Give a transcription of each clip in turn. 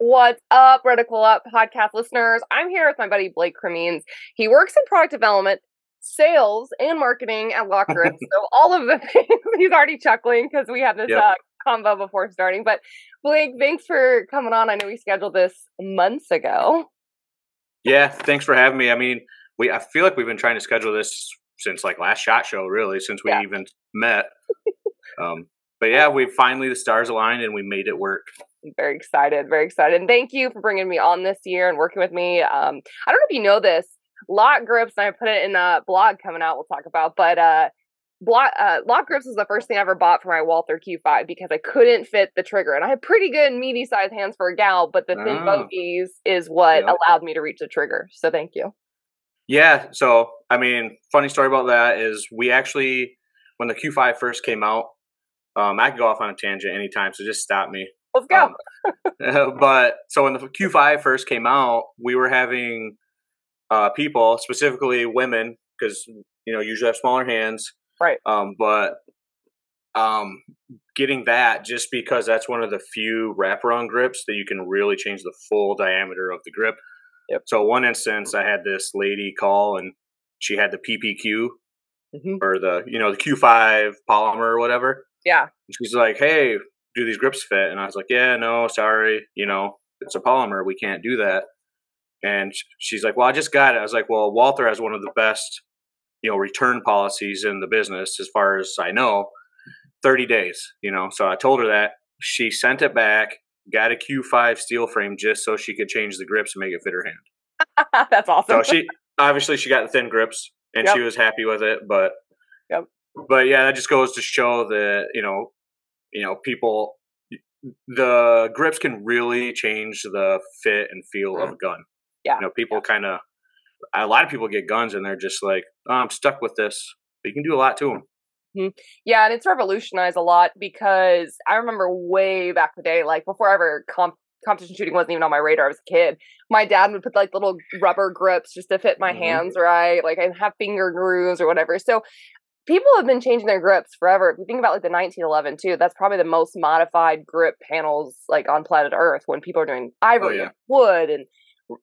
What's up, Reticle Up Podcast listeners? I'm here with my buddy Blake Cremeans. He works in product development, sales, and marketing at LOK Grips. So all of the things. He's already chuckling because we had this combo before starting. But Blake, thanks for coming on. I know we scheduled this months ago. Yeah, thanks for having me. I mean, I feel like we've been trying to schedule this since like last SHOT Show, really, since we even met. But yeah, we finally, the stars aligned and we made it work. I'm very excited, very excited. And thank you for bringing me on this year and working with me. I don't know if you know this, LOK Grips, and I put it in a blog coming out we'll talk about, but LOK Grips was the first thing I ever bought for my Walther Q5 because I couldn't fit the trigger. And I had pretty good meaty-sized hands for a gal, but the thin bogeys is what allowed me to reach the trigger. So thank you. Yeah, so, I mean, funny story about that is we actually, when the Q5 first came out, I could go off on a tangent anytime, so just stop me. Let's go. But so when the Q5 first came out, we were having people, specifically women, because you know usually have smaller hands, right? But getting that just because that's one of the few wraparound grips that you can really change the full diameter of the grip. Yep. So one instance, I had this lady call and she had the PPQ or the the Q5 polymer or whatever. Yeah. And she's like, hey, do these grips fit? And I was like, yeah, no, sorry, it's a polymer, we can't do that. And she's like, well, I just got it. I was like, well, Walther has one of the best return policies in the business, as far as I know, 30 days, so I told her that. She sent it back, got a Q5 steel frame just so she could change the grips and make it fit her hand. That's awesome. So she got the thin grips and she was happy with it, but yeah, that just goes to show that people, the grips can really change the fit and feel of a gun. Yeah. A lot of people get guns and they're just like, oh, I'm stuck with this. But you can do a lot to them. Mm-hmm. Yeah. And it's revolutionized a lot because I remember way back in the day, like before ever competition shooting wasn't even on my radar. I was a kid. My dad would put like little rubber grips just to fit my hands, right? Like I have finger grooves or whatever. So people have been changing their grips forever. If you think about like the 1911 too, that's probably the most modified grip panels like on planet Earth, when people are doing ivory and wood and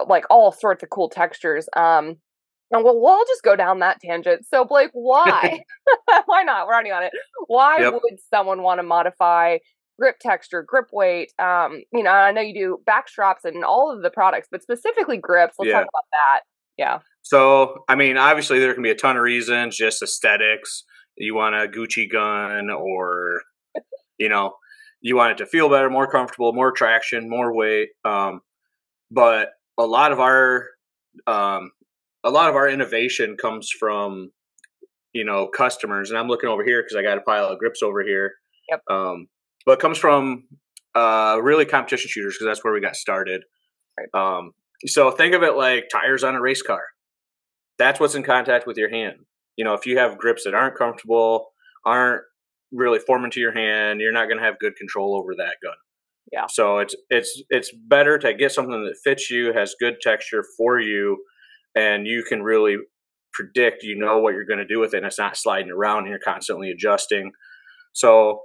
like all sorts of cool textures. And we'll just go down that tangent. So Blake, why? Why not? We're already on it. Why would someone want to modify grip texture, grip weight? I know you do backstraps and all of the products, but specifically grips. Let's talk about that. Yeah. So, I mean, obviously there can be a ton of reasons, just aesthetics. You want a Gucci gun or, you want it to feel better, more comfortable, more traction, more weight. But a lot of our innovation comes from, customers. And I'm looking over here because I got a pile of grips over here. Yep. But it comes from really competition shooters because that's where we got started. Right. So think of it like tires on a race car. That's what's in contact with your hand. If you have grips that aren't comfortable, aren't really forming to your hand, you're not going to have good control over that gun. Yeah. So it's better to get something that fits you, has good texture for you, and you can really predict, what you're going to do with it. And it's not sliding around and you're constantly adjusting. So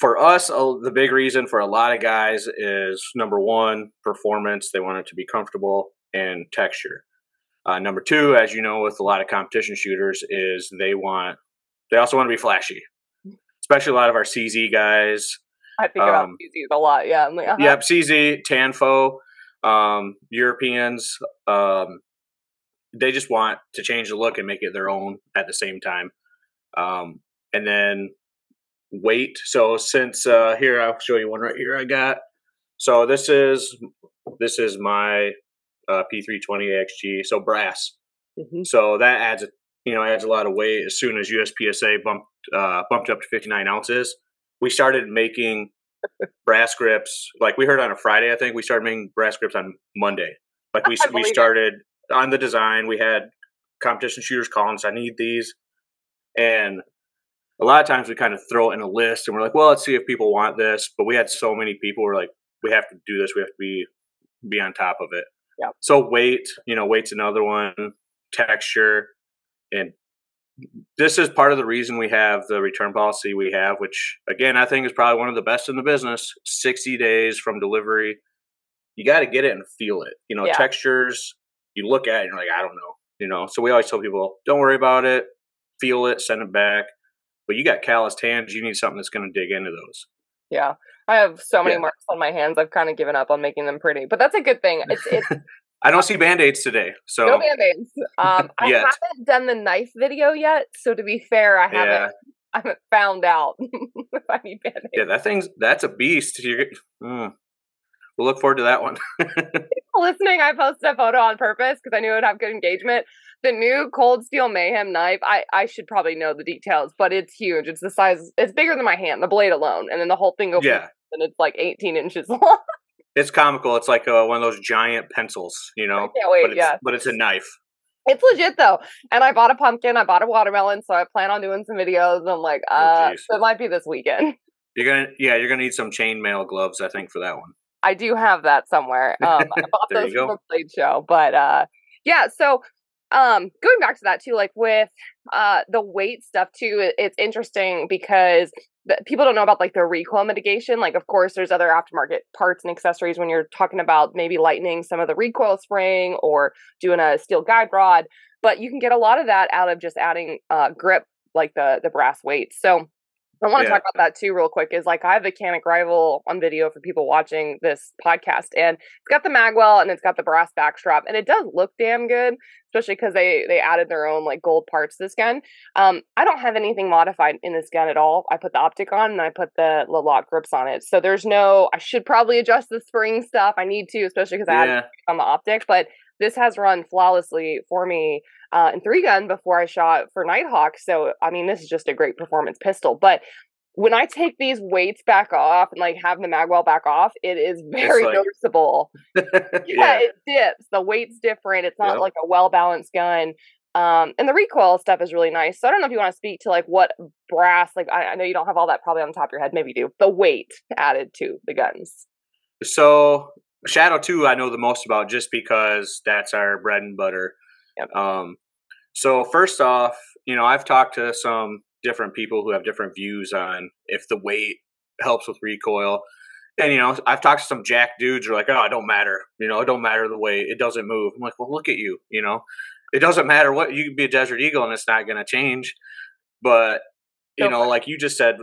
for us, the big reason for a lot of guys is, number one, performance. They want it to be comfortable, and texture. Number two, as you know, with a lot of competition shooters, is they also want to be flashy. Especially a lot of our CZ guys. I think about CZs a lot, yeah. I'm like, Yep, CZ, Tanfo, Europeans. They just want to change the look and make it their own at the same time. And then weight. So since here, I'll show you one right here I got. So this is my P320 AXG, so brass. So that adds a lot of weight. As soon as USPSA bumped up to 59 ounces, we started making brass grips. Like we heard on a Friday, I think we started making brass grips on Monday. Like we started on the design. We had competition shooters calling us, I need these. And a lot of times we kind of throw it in a list and we're like, well, let's see if people want this. But we had so many people who were like, we have to do this. We have to be on top of it. Yeah. So weight's another one, texture. And this is part of the reason we have the return policy we have, which again, I think is probably one of the best in the business. 60 days from delivery. You got to get it and feel it. Textures, you look at it and you're like, I don't know. So we always tell people, don't worry about it. Feel it, send it back. But you got calloused hands. You need something that's going to dig into those. Yeah. I have so many marks on my hands. I've kind of given up on making them pretty, but that's a good thing. It's I don't see Band-Aids today. So no Band-Aids. I haven't done the knife video yet. So to be fair, I haven't found out if I need Band-Aids. Yeah, that's a beast. We'll look forward to that one. People listening, I posted a photo on purpose because I knew it would have good engagement. The new Cold Steel Mayhem knife, I should probably know the details, but it's huge. It's the size, it's bigger than my hand, the blade alone. And then the whole thing opens and it's like 18 inches long. It's comical. It's like one of those giant pencils, I can't wait, but it's a knife. It's legit though. And I bought a pumpkin, I bought a watermelon, so I plan on doing some videos. And I'm like, so it might be this weekend. You're gonna need some chainmail gloves, I think, for that one. I do have that somewhere. I bought those from the Blade Show, but going back to that too, like with the weight stuff too, it's interesting because people don't know about like the recoil mitigation. Like, of course, there's other aftermarket parts and accessories when you're talking about maybe lightening some of the recoil spring or doing a steel guide rod, but you can get a lot of that out of just adding grip, like the brass weights. So I want to talk about that too real quick is like I have the Canik Rival on video for people watching this podcast, and it's got the magwell and it's got the brass backstrap, and it does look damn good, especially because they added their own like gold parts to this gun. I don't have anything modified in this gun at all. I put the optic on and I put the LOK grips on it. So there's no, I should probably adjust the spring stuff. I need to, especially because I had on the optic, but this has run flawlessly for me in 3Gun before I shot for Nighthawk. So, I mean, this is just a great performance pistol. But when I take these weights back off and, like, have the magwell back off, it is very noticeable. It dips. The weight's different. It's not like a well-balanced gun. And the recoil stuff is really nice. So I don't know if you want to speak to, like, what brass, like, I know you don't have all that probably on the top of your head. Maybe you do. The weight added to the guns. So Shadow 2 I know the most about just because that's our bread and butter. Yep. So first off, I've talked to some different people who have different views on if the weight helps with recoil. And, I've talked to some jack dudes who are like, oh, it don't matter. It don't matter the weight. It doesn't move. I'm like, well, look at you. It doesn't matter what. You could be a Desert Eagle and it's not going to change. But, like you just said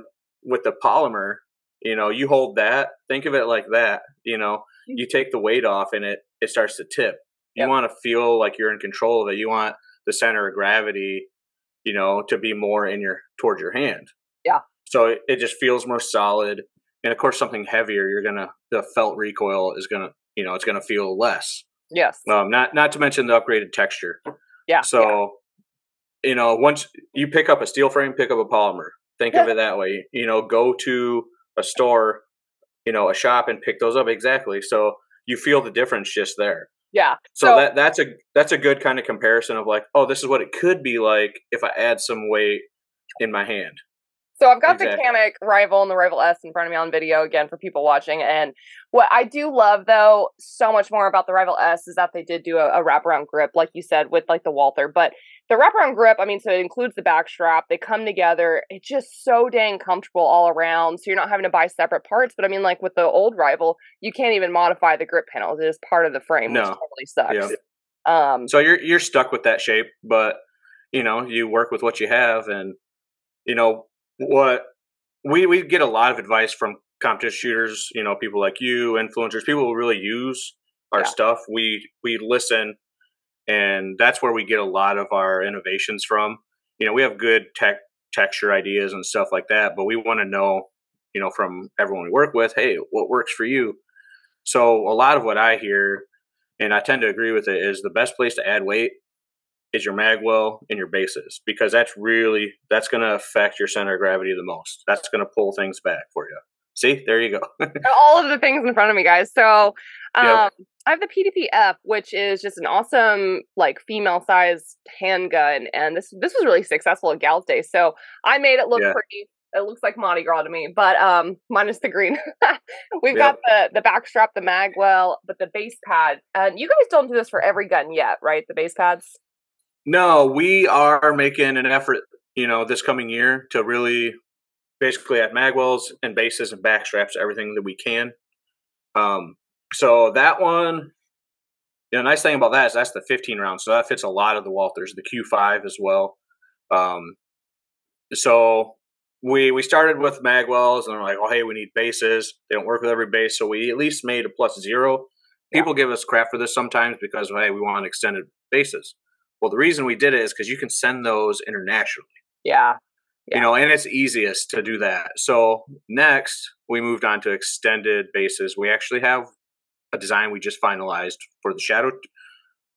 with the polymer, you hold that. Think of it like that. You take the weight off and it starts to tip. You want to feel like you're in control of it. You want the center of gravity, to be more towards your hand. Yeah. So it just feels more solid. And of course, something heavier, the felt recoil is going to, it's going to feel less. Yes. Not to mention the upgraded texture. Yeah. So, once you pick up a steel frame, pick up a polymer, think of it that way, go to a store, a shop and pick those up. Exactly. So you feel the difference just there. Yeah. So that's a good kind of comparison of like, oh, this is what it could be like if I add some weight in my hand. So I've got the Canik Rival and the Rival S in front of me on video again for people watching. And what I do love though so much more about the Rival S is that they did do a wraparound grip, like you said, with like the Walther. But the wraparound grip, I mean, so it includes the back strap. They come together. It's just so dang comfortable all around. So you're not having to buy separate parts. But I mean, like with the old Rival, you can't even modify the grip panels. It is part of the frame, which totally sucks. Yeah. So you're stuck with that shape, but you work with what you have, and what we get a lot of advice from competition shooters, people like you, influencers, people who really use our stuff. We listen. And that's where we get a lot of our innovations from. We have good texture ideas and stuff like that, but we want to know, from everyone we work with, hey, what works for you? So a lot of what I hear, and I tend to agree with it, is the best place to add weight is your magwell and your bases, because that's going to affect your center of gravity the most. That's going to pull things back for you. See, there you go. All of the things in front of me, guys. So yep. I have the PDPF, which is just an awesome, like, female-sized handgun. And this was really successful at Gal's Day. So I made it look pretty. It looks like Mardi Gras to me, but minus the green. We've got the backstrap, the mag well, but the base pad. And you guys don't do this for every gun yet, right? The base pads? No, we are making an effort, you know, this coming year to really basically add mag wells and bases and backstraps, everything that we can. So that one, you know, nice thing about that is that's the 15 round. So that fits a lot of the Walthers, the Q5 as well. So we started with magwells, and they're like, oh, hey, we need bases. They don't work with every base, so we at least made a +0. People give us crap for this sometimes because, hey, we want extended bases. Well, the reason we did it is because you can send those internationally. Yeah. You know, and it's easiest to do that. So next, we moved on to extended bases. We actually have a design we just finalized for the Shadow. I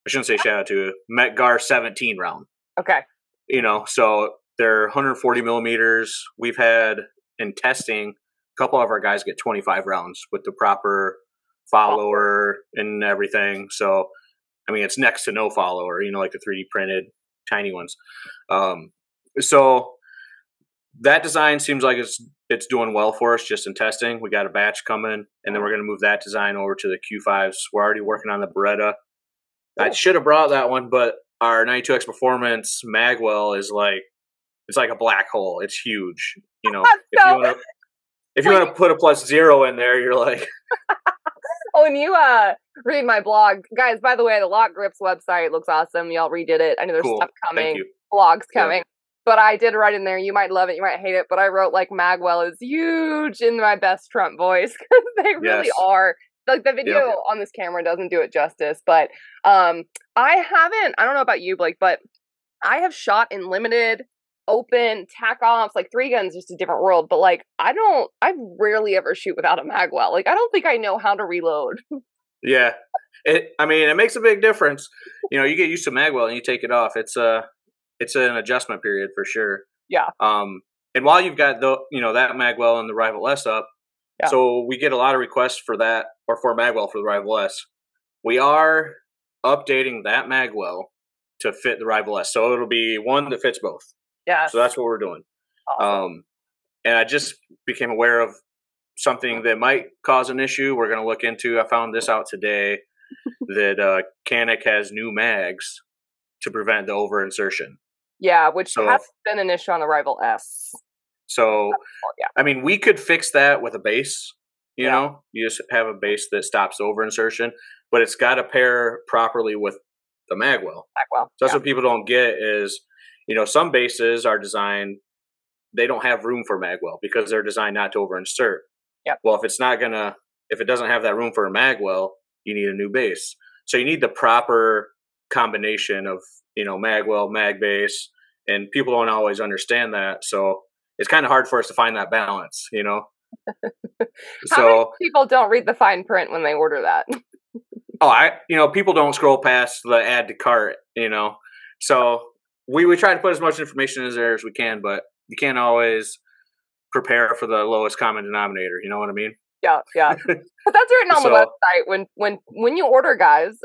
shouldn't say Shadow 2, Metgar 17 round. Okay. You know, so they're 140 millimeters. We've had in testing a couple of our guys get 25 rounds with the proper follower and everything. So, I mean, it's next to no follower, you know, like the 3D printed tiny ones. So that design seems like it's doing well for us just in testing. We got a batch coming, and then we're going to move that design over to the Q5s. We're already working on the Beretta. Cool. I should have brought that one, but our 92X Performance Magwell is like, it's like a black hole. It's huge. You know, if you want to put a +0 in there, you're like. Oh, and you read my blog. Guys, by the way, the LOK Grips website looks awesome. Y'all redid it. I know there's stuff coming, blogs coming. Yeah. But I did write in there, you might love it, you might hate it, but I wrote, like, magwell is huge in my best Trump voice, because they really are. Like, the video on this camera doesn't do it justice. But I don't know about you, Blake, but I have shot in limited, open, tac-offs, like 3 guns, just a different world. But, like, I rarely ever shoot without a magwell. Like, I don't think I know how to reload. Yeah. It makes a big difference. You know, you get used to magwell and you take it off. It's an adjustment period for sure. Yeah. And while you've got that magwell and the Rival S up, so we get a lot of requests for that, or for magwell for the Rival S. We are updating that magwell to fit the Rival S, so it'll be one that fits both. Yeah. So that's what we're doing. Awesome. And I just became aware of something that might cause an issue. We're going to look into. I found this out today that Canik has new mags to prevent the over insertion. Yeah, which has been an issue on the Rival S. So, I mean, we could fix that with a base. You know, you just have a base that stops over insertion, but it's got to pair properly with the magwell. So that's what people don't get is, you know, some bases are designed, they don't have room for magwell because they're designed not to over insert. Yep. Well, if it doesn't have that room for a magwell, you need a new base. So you need the proper combination of, you know, magwell, mag base, and people don't always understand that. So it's kind of hard for us to find that balance, you know. How many people don't read the fine print when they order that? People don't scroll past the add to cart, you know. So we try to put as much information in there as we can, but you can't always prepare for the lowest common denominator, you know what I mean? Yeah. But that's written on the website. When you order, guys,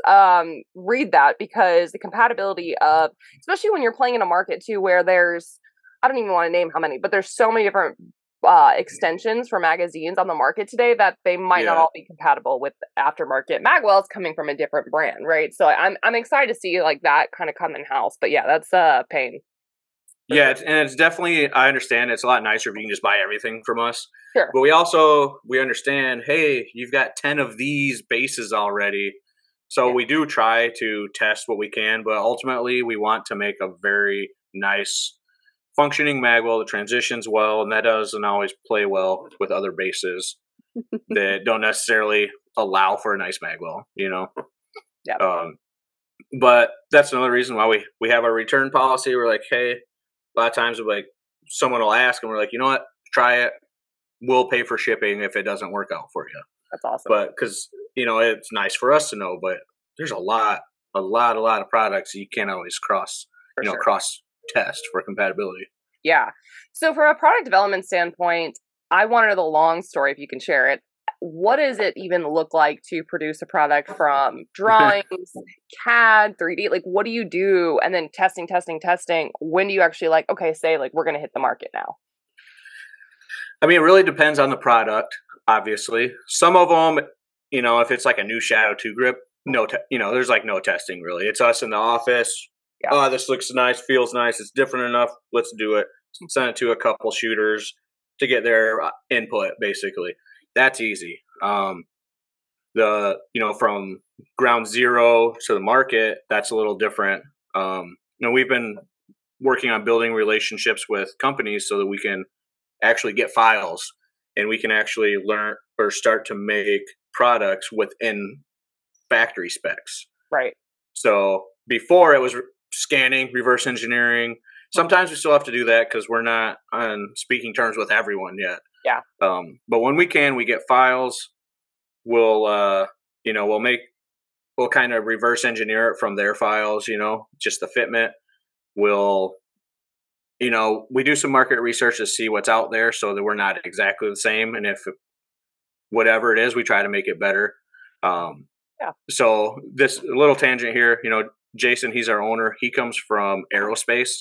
read that, because the compatibility of, especially when you're playing in a market too, where there's, I don't even want to name how many, but there's so many different extensions for magazines on the market today that they might not all be compatible with aftermarket magwells coming from a different brand, right? So I'm excited to see like that kind of come in house, but yeah, that's a pain. Yeah, and it's definitely, I understand it's a lot nicer if you can just buy everything from us. Sure. But we understand, hey, you've got 10 of these bases already. So we do try to test what we can, but ultimately we want to make a very nice functioning magwell that transitions well, and that doesn't always play well with other bases that don't necessarily allow for a nice magwell, you know? Yeah. But that's another reason why we have our return policy. We're like, hey, a lot of times, like, someone will ask, and we're like, you know what? Try it. We'll pay for shipping if it doesn't work out for you. That's awesome. But because, you know, it's nice for us to know, but there's a lot of products you can't always cross test for compatibility. Yeah. So from a product development standpoint, I want to know the long story, if you can share it. What does it even look like to produce a product from drawings, CAD, 3D? Like, what do you do? And then testing. When do you actually like, okay, say like, we're going to hit the market now? I mean, it really depends on the product, obviously. Some of them, you know, if it's like a new Shadow 2 grip, there's like no testing really. It's us in the office. Yeah. Oh, this looks nice, feels nice. It's different enough. Let's do it. Send it to a couple shooters to get their input, basically. That's easy. From ground zero to the market, that's a little different. We've been working on building relationships with companies so that we can actually get files and we can actually learn or start to make products within factory specs. Right. So before it was scanning, reverse engineering. Sometimes we still have to do that because we're not on speaking terms with everyone yet. Yeah. But when we can, we get files. We'll kind of reverse engineer it from their files, just the fitment. We do some market research to see what's out there so that we're not exactly the same. And if whatever it is, we try to make it better. Yeah. So this little tangent here, Jason, he's our owner. He comes from aerospace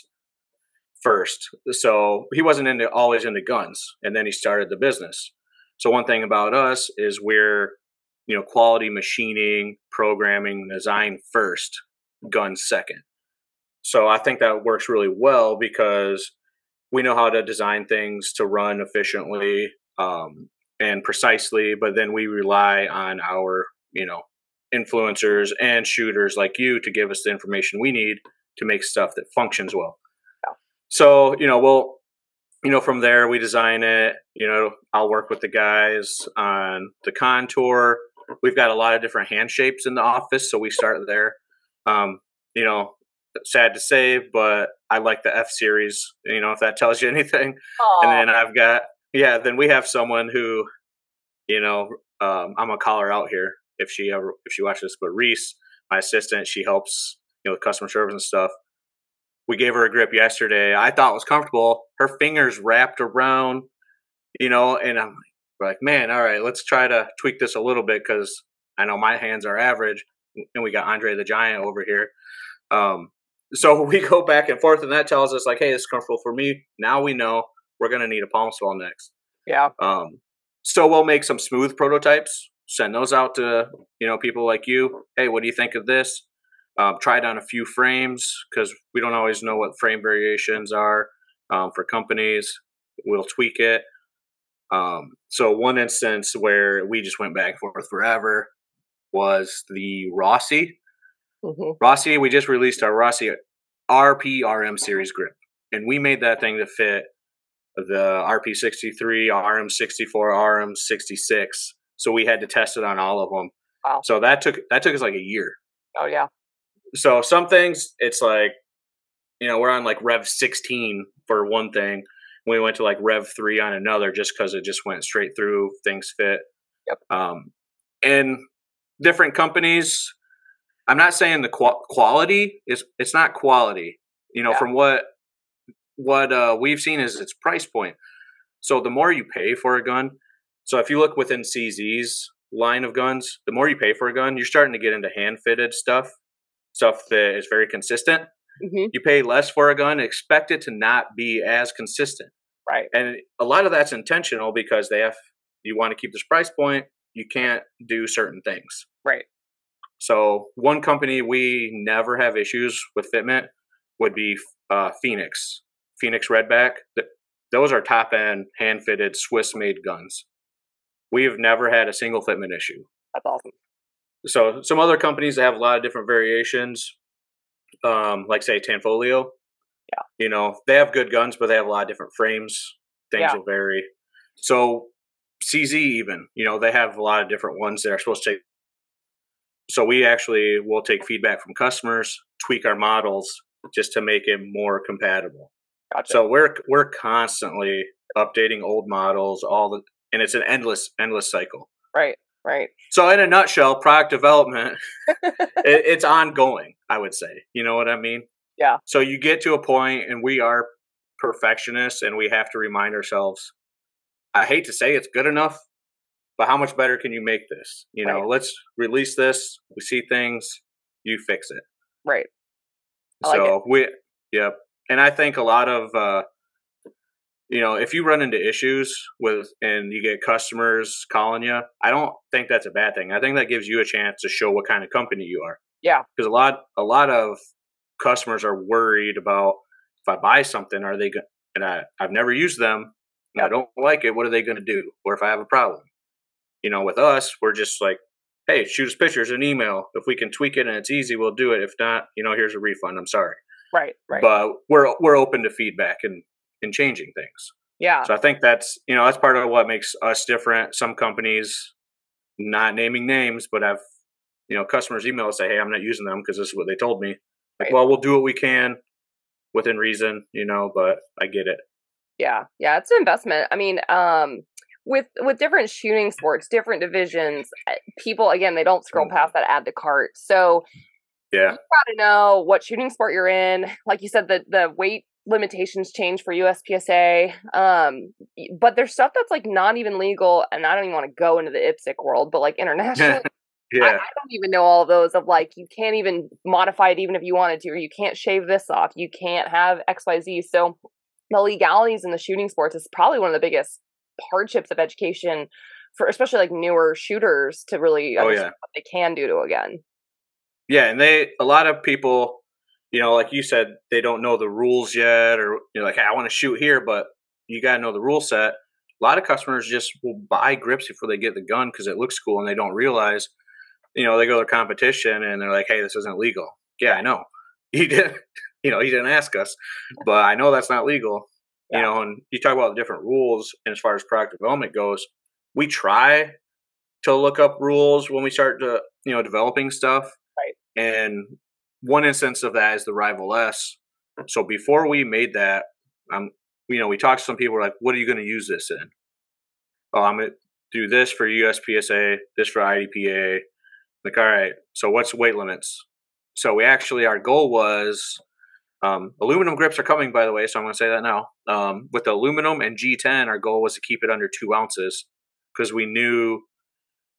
first. So he wasn't always into guns. And then he started the business. So one thing about us is we're, quality machining, programming, design first, guns second. So I think that works really well because we know how to design things to run efficiently and precisely, but then we rely on our, influencers and shooters like you to give us the information we need to make stuff that functions well. Yeah. So, from there we design it, I'll work with the guys on the contour. We've got a lot of different hand shapes in the office. So we start there, sad to say, but I like the F series, if that tells you anything. Aww. And then then we have someone who, I'm gonna call her out here if she watches this, but Reese, my assistant, she helps, with customer service and stuff. We gave her a grip yesterday. I thought it was comfortable. Her fingers wrapped around, and I'm like, man, all right, let's try to tweak this a little bit. 'Cause I know my hands are average and we got Andre the Giant over here. So we go back and forth, and that tells us like, hey, this is comfortable for me. Now we know we're going to need a palm swell next. Yeah. So we'll make some smooth prototypes, send those out to, people like you. Hey, what do you think of this? Try it on a few frames because we don't always know what frame variations are for companies. We'll tweak it. So one instance where we just went back and forth forever was the Rossi. Mm-hmm. Rossi, we just released our Rossi RP-RM series grip, and we made that thing to fit the RP-63, RM-64, RM-66. So we had to test it on all of them. Wow. So that took us like a year. Oh yeah. So some things it's like, we're on like Rev 16 for one thing. We went to like Rev 3 on another just because it just went straight through. Things fit. Yep. And different companies. I'm not saying the quality is, it's not quality, yeah. From what we've seen is its price point. So the more you pay for a gun. So if you look within CZ's line of guns, the more you pay for a gun, you're starting to get into hand fitted stuff that is very consistent. Mm-hmm. You pay less for a gun, expect it to not be as consistent. Right. And a lot of that's intentional because you want to keep this price point. You can't do certain things. Right. So one company we never have issues with fitment would be Phoenix Redback. Those are top-end, hand-fitted, Swiss-made guns. We have never had a single fitment issue. That's awesome. So some other companies that have a lot of different variations, like, say, Tanfolio. Yeah. They have good guns, but they have a lot of different frames. Things will vary. So CZ even, they have a lot of different ones that are supposed to take. So we actually will take feedback from customers, tweak our models just to make it more compatible. Gotcha. So we're constantly updating old models, and it's an endless cycle. Right. So in a nutshell, product development, it's ongoing, I would say. You know what I mean? Yeah. So you get to a point, and we are perfectionists, and we have to remind ourselves, I hate to say it's good enough, but how much better can you make this? You know, let's release this. We see things. You fix it. Right. Yep. And I think a lot of, you know, if you run into issues with and you get customers calling you, I don't think that's a bad thing. I think that gives you a chance to show what kind of company you are. Yeah. Because a lot of customers are worried about, if I buy something, are they going to, and I've never used them, and I don't like it, what are they going to do? Or if I have a problem. You know, with us, we're just like, hey, shoot us pictures and email. If we can tweak it and it's easy, we'll do it. If not, you know, here's a refund. I'm sorry. Right, right. But we're open to feedback and changing things. Yeah. So I think that's, you know, that's part of what makes us different. Some companies, not naming names, but I've, you know, customers email us say, hey, I'm not using them because this is what they told me. Like, well, we'll do what we can within reason, you know, but I get it. Yeah. Yeah. It's an investment. I mean, with different shooting sports, different divisions, people, again, they don't scroll past that add to cart. So yeah, you got to know what shooting sport you're in. Like you said, the weight limitations change for USPSA. But there's stuff that's like not even legal. And I don't even want to go into the IPSC world, but like internationally, I don't even know all of those of like, you can't even modify it even if you wanted to, or you can't shave this off. You can't have XYZ. So the legalities in the shooting sports is probably one of the biggest hardships of education for especially like newer shooters to really understand what they can do to again. Yeah. And a lot of people, you know, like you said, they don't know the rules yet, or you're like, hey, I want to shoot here, but you got to know the rule set. A lot of customers just will buy grips before they get the gun because it looks cool and they don't realize, you know, they go to their competition and they're like, hey, this isn't legal. Yeah, I know. He didn't ask us, but I know that's not legal. You know, and you talk about the different rules, and as far as product development goes, we try to look up rules when we start to, you know, developing stuff. Right. And one instance of that is the Rival S. So before we made that, you know, we talked to some people, we're like, what are you going to use this in? Oh, I'm going to do this for USPSA, this for IDPA. Like, all right, so what's weight limits? So we actually, our goal was, aluminum grips are coming, by the way, so I'm going to say that now. With the aluminum and G10, our goal was to keep it under 2 ounces because we knew,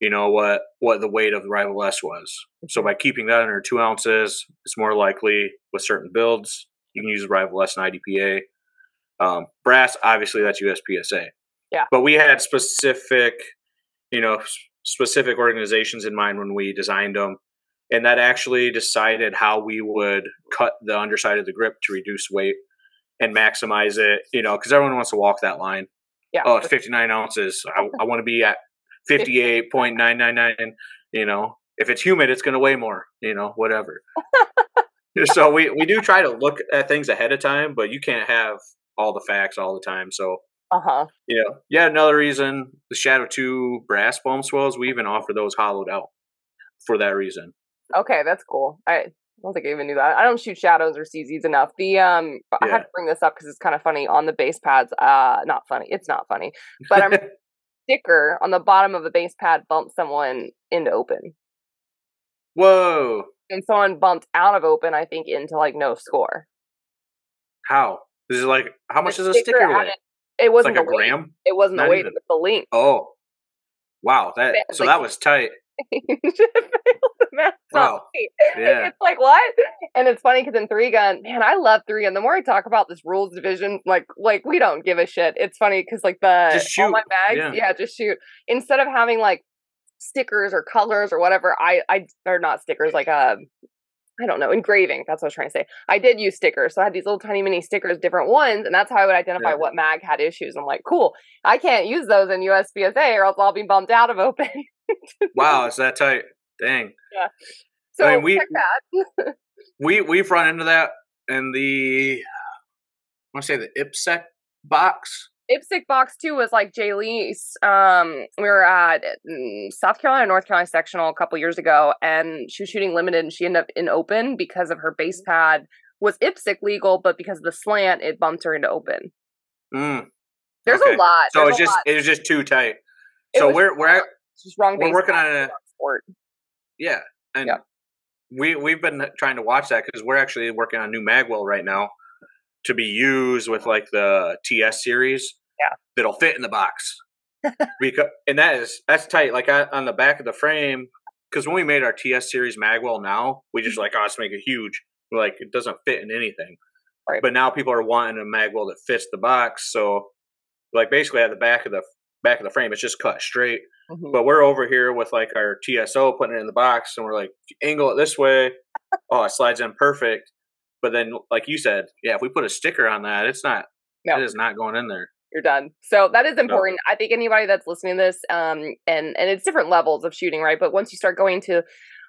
you know, what the weight of the Rival S was. So by keeping that under 2 ounces, it's more likely with certain builds, you can use the Rival S and IDPA. Brass, obviously, that's USPSA. Yeah. But we had specific, you know, specific organizations in mind when we designed them. And that actually decided how we would cut the underside of the grip to reduce weight and maximize it, you know, because everyone wants to walk that line. Yeah. Oh, it's 59 ounces. I want to be at 58.999. You know, if it's humid, it's going to weigh more, you know, whatever. So we do try to look at things ahead of time, but you can't have all the facts all the time. So, you know, another reason the Shadow 2 brass foam swells, we even offer those hollowed out for that reason. Okay, that's cool. I don't think I even knew that. I don't shoot Shadows or CZs enough. I had to bring this up because it's kind of funny on the base pads. Not funny. It's not funny. But I'm sticker on the bottom of a base pad bumped someone into open. Whoa! And someone bumped out of open, I think, into like no score. How? This is like how much does a sticker weigh? It wasn't like a gram. It wasn't the weight, but the length. Oh, wow! That was tight. Wow. Yeah. It's like what? And it's funny because in 3Gun, man, I love 3Gun. The more I talk about this rules division, like we don't give a shit. It's funny because like all my bags, just shoot. Instead of having like stickers or colors or whatever, I or not stickers, like I don't know, engraving. That's what I was trying to say. I did use stickers, so I had these little tiny mini stickers, different ones, and that's how I would identify what mag had issues. I'm like, cool, I can't use those in USPSA or else I'll be bumped out of open. Wow, it's that tight. Dang. Yeah. So I mean, that. we've run into that in the, I want to say the IPSC box. IPSC box 2 was like Jay Lee's. We were at South Carolina, North Carolina sectional a couple years ago, and she was shooting limited, and she ended up in open because of her base pad was IPSC legal, but because of the slant, it bumped her into open. Mm. There's a lot. So it was just too tight. So we're working on a sport. Yeah, and we've been trying to watch that because we're actually working on a new magwell right now to be used with like the TS series that'll fit in the box. And that's tight. Like on the back of the frame, because when we made our TS series magwell, now we just like, oh, let's make it huge. We're like, it doesn't fit in anything. Right. But now people are wanting a magwell that fits the box. So like basically at the back of the frame, it's just cut straight. Mm-hmm. But we're over here with like our TSO, putting it in the box, and we're like, angle it this way. Oh, it slides in perfect. But then, like you said, yeah, if we put a sticker on that, it's not. No. It is not going in there. You're done. So that is important. No. I think anybody that's listening to this, and it's different levels of shooting, right? But once you start going to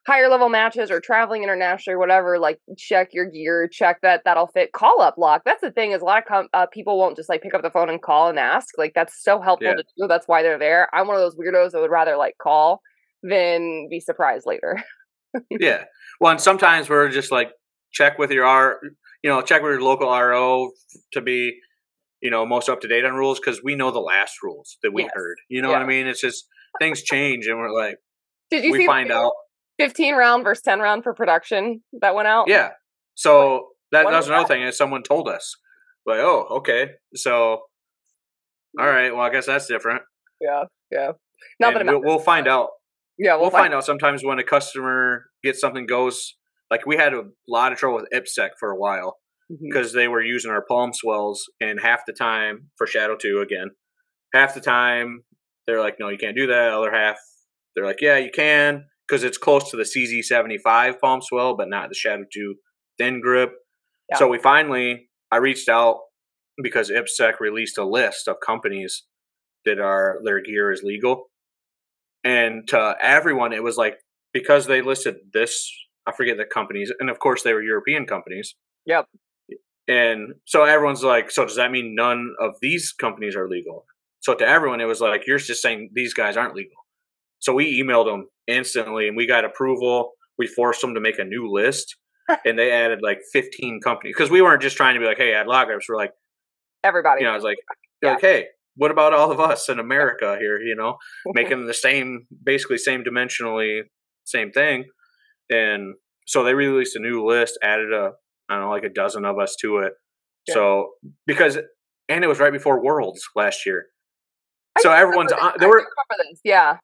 higher level matches or traveling internationally or whatever, like check your gear, check that that'll fit. Call up LOK. That's the thing, is a lot of people won't just like pick up the phone and call and ask. Like that's so helpful to do. That's why they're there. I'm one of those weirdos that would rather like call than be surprised later. Yeah. Well, and sometimes we're just like, check with your local RO to be, you know, most up to date on rules, because we know the last rules that we heard. You know what I mean? It's just things change, and we're like, did you find out 15 round versus 10 round for production that went out? Yeah. So that was another thing, is someone told us, like, oh, okay. So, all right. Well, I guess that's different. Yeah. Yeah. Not that we'll find out. Yeah. We'll find out sometimes when a customer gets something, goes. Like, we had a lot of trouble with IPSC for a while, because they were using our palm swells, and half the time for Shadow 2 again. Half the time, they're like, no, you can't do that. The other half, they're like, yeah, you can, because it's close to the CZ75 palm swell, but not the Shadow 2 thin grip. Yeah. So I reached out, because IPSC released a list of companies that their gear is legal. And to everyone, it was like, because they listed this, I forget the companies, and of course they were European companies. Yep. And so everyone's like, so does that mean none of these companies are legal? So to everyone, it was like, you're just saying these guys aren't legal. So we emailed them instantly, and we got approval. We forced them to make a new list, and they added like 15 companies, because we weren't just trying to be like, hey, add LOK Grips. We're like, everybody. You know, I was like, like, hey, what about all of us in America here? You know, making the same, basically same dimensionally, same thing. And so they released a new list, added I don't know, like a dozen of us to it. Yeah. So because it was right before Worlds last year. So everyone's on. There were, yeah,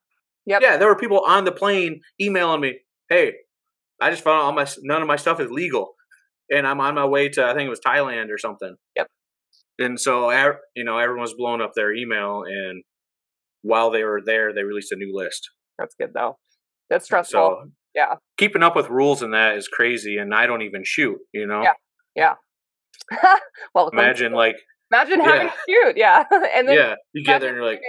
yep. Yeah, there were people on the plane emailing me, "Hey, I just found out none of my stuff is legal, and I'm on my way to, I think it was Thailand or something." Yep. And so everyone was blowing up their email, and while they were there, they released a new list. That's good though. That's stressful. So, yeah. Keeping up with rules and that is crazy, and I don't even shoot, you know? Yeah. Yeah. Well, imagine having to shoot, yeah. And then you get there and you're like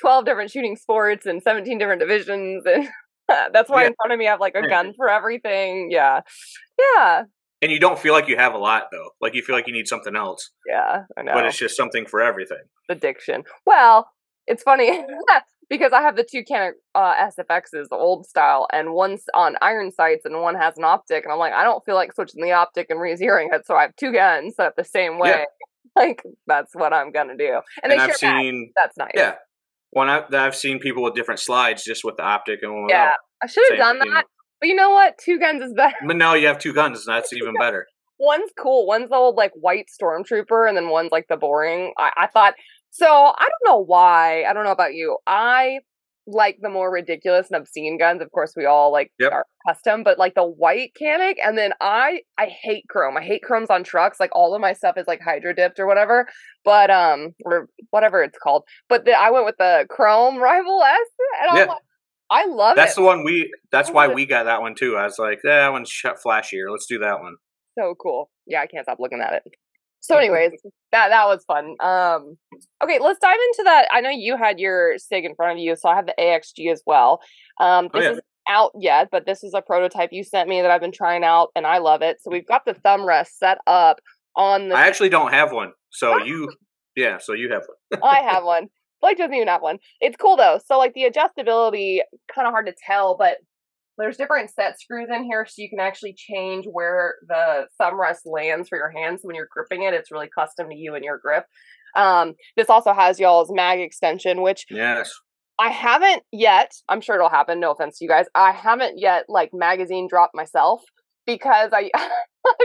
12 different shooting sports and 17 different divisions, and that's why in front of me I have like a gun for everything. Yeah. Yeah. And you don't feel like you have a lot, though. Like, you feel like you need something else. Yeah, I know. But it's just something for everything. Addiction. Well, it's funny. Because I have the two Canik SFXs, the old style, and one's on iron sights and one has an optic. And I'm like, I don't feel like switching the optic and re-zeroing it, so I have two guns set up the same way. Yeah. Like, that's what I'm going to do. And I've seen... That's nice. Yeah. When I've seen people with different slides, just with the optic and one without. Yeah, I should have done that. But you know what? Two guns is better. But now you have two guns, and that's even better. One's cool. One's the old, like, white stormtrooper, and then one's, like, the boring. I thought... So I don't know why. I don't know about you. I like the more ridiculous and obscene guns. Of course, we all like our custom, but like the white Canik. And then I hate chrome. I hate chromes on trucks. Like, all of my stuff is like hydro dipped or whatever, but or whatever it's called. But I went with the chrome Rival S, and I'm like, I love it. That's the one That's why we got that one too. I was like, that one's flashier. Let's do that one. So cool. Yeah, I can't stop looking at it. So anyways, that was fun. Okay, let's dive into that. I know you had your SIG in front of you, so I have the AXG as well. This isn't out yet, but this is a prototype you sent me that I've been trying out, and I love it. So we've got the thumb rest set up on the... I actually don't have one, so so you have one. I have one. Blake doesn't even have one. It's cool, though. So, like, the adjustability, kind of hard to tell, but... There's different set screws in here, so you can actually change where the thumb rest lands for your hands. So when you're gripping it, it's really custom to you and your grip. This also has y'all's mag extension, which I haven't yet. I'm sure it'll happen. No offense to you guys. I haven't yet like magazine dropped myself, because I've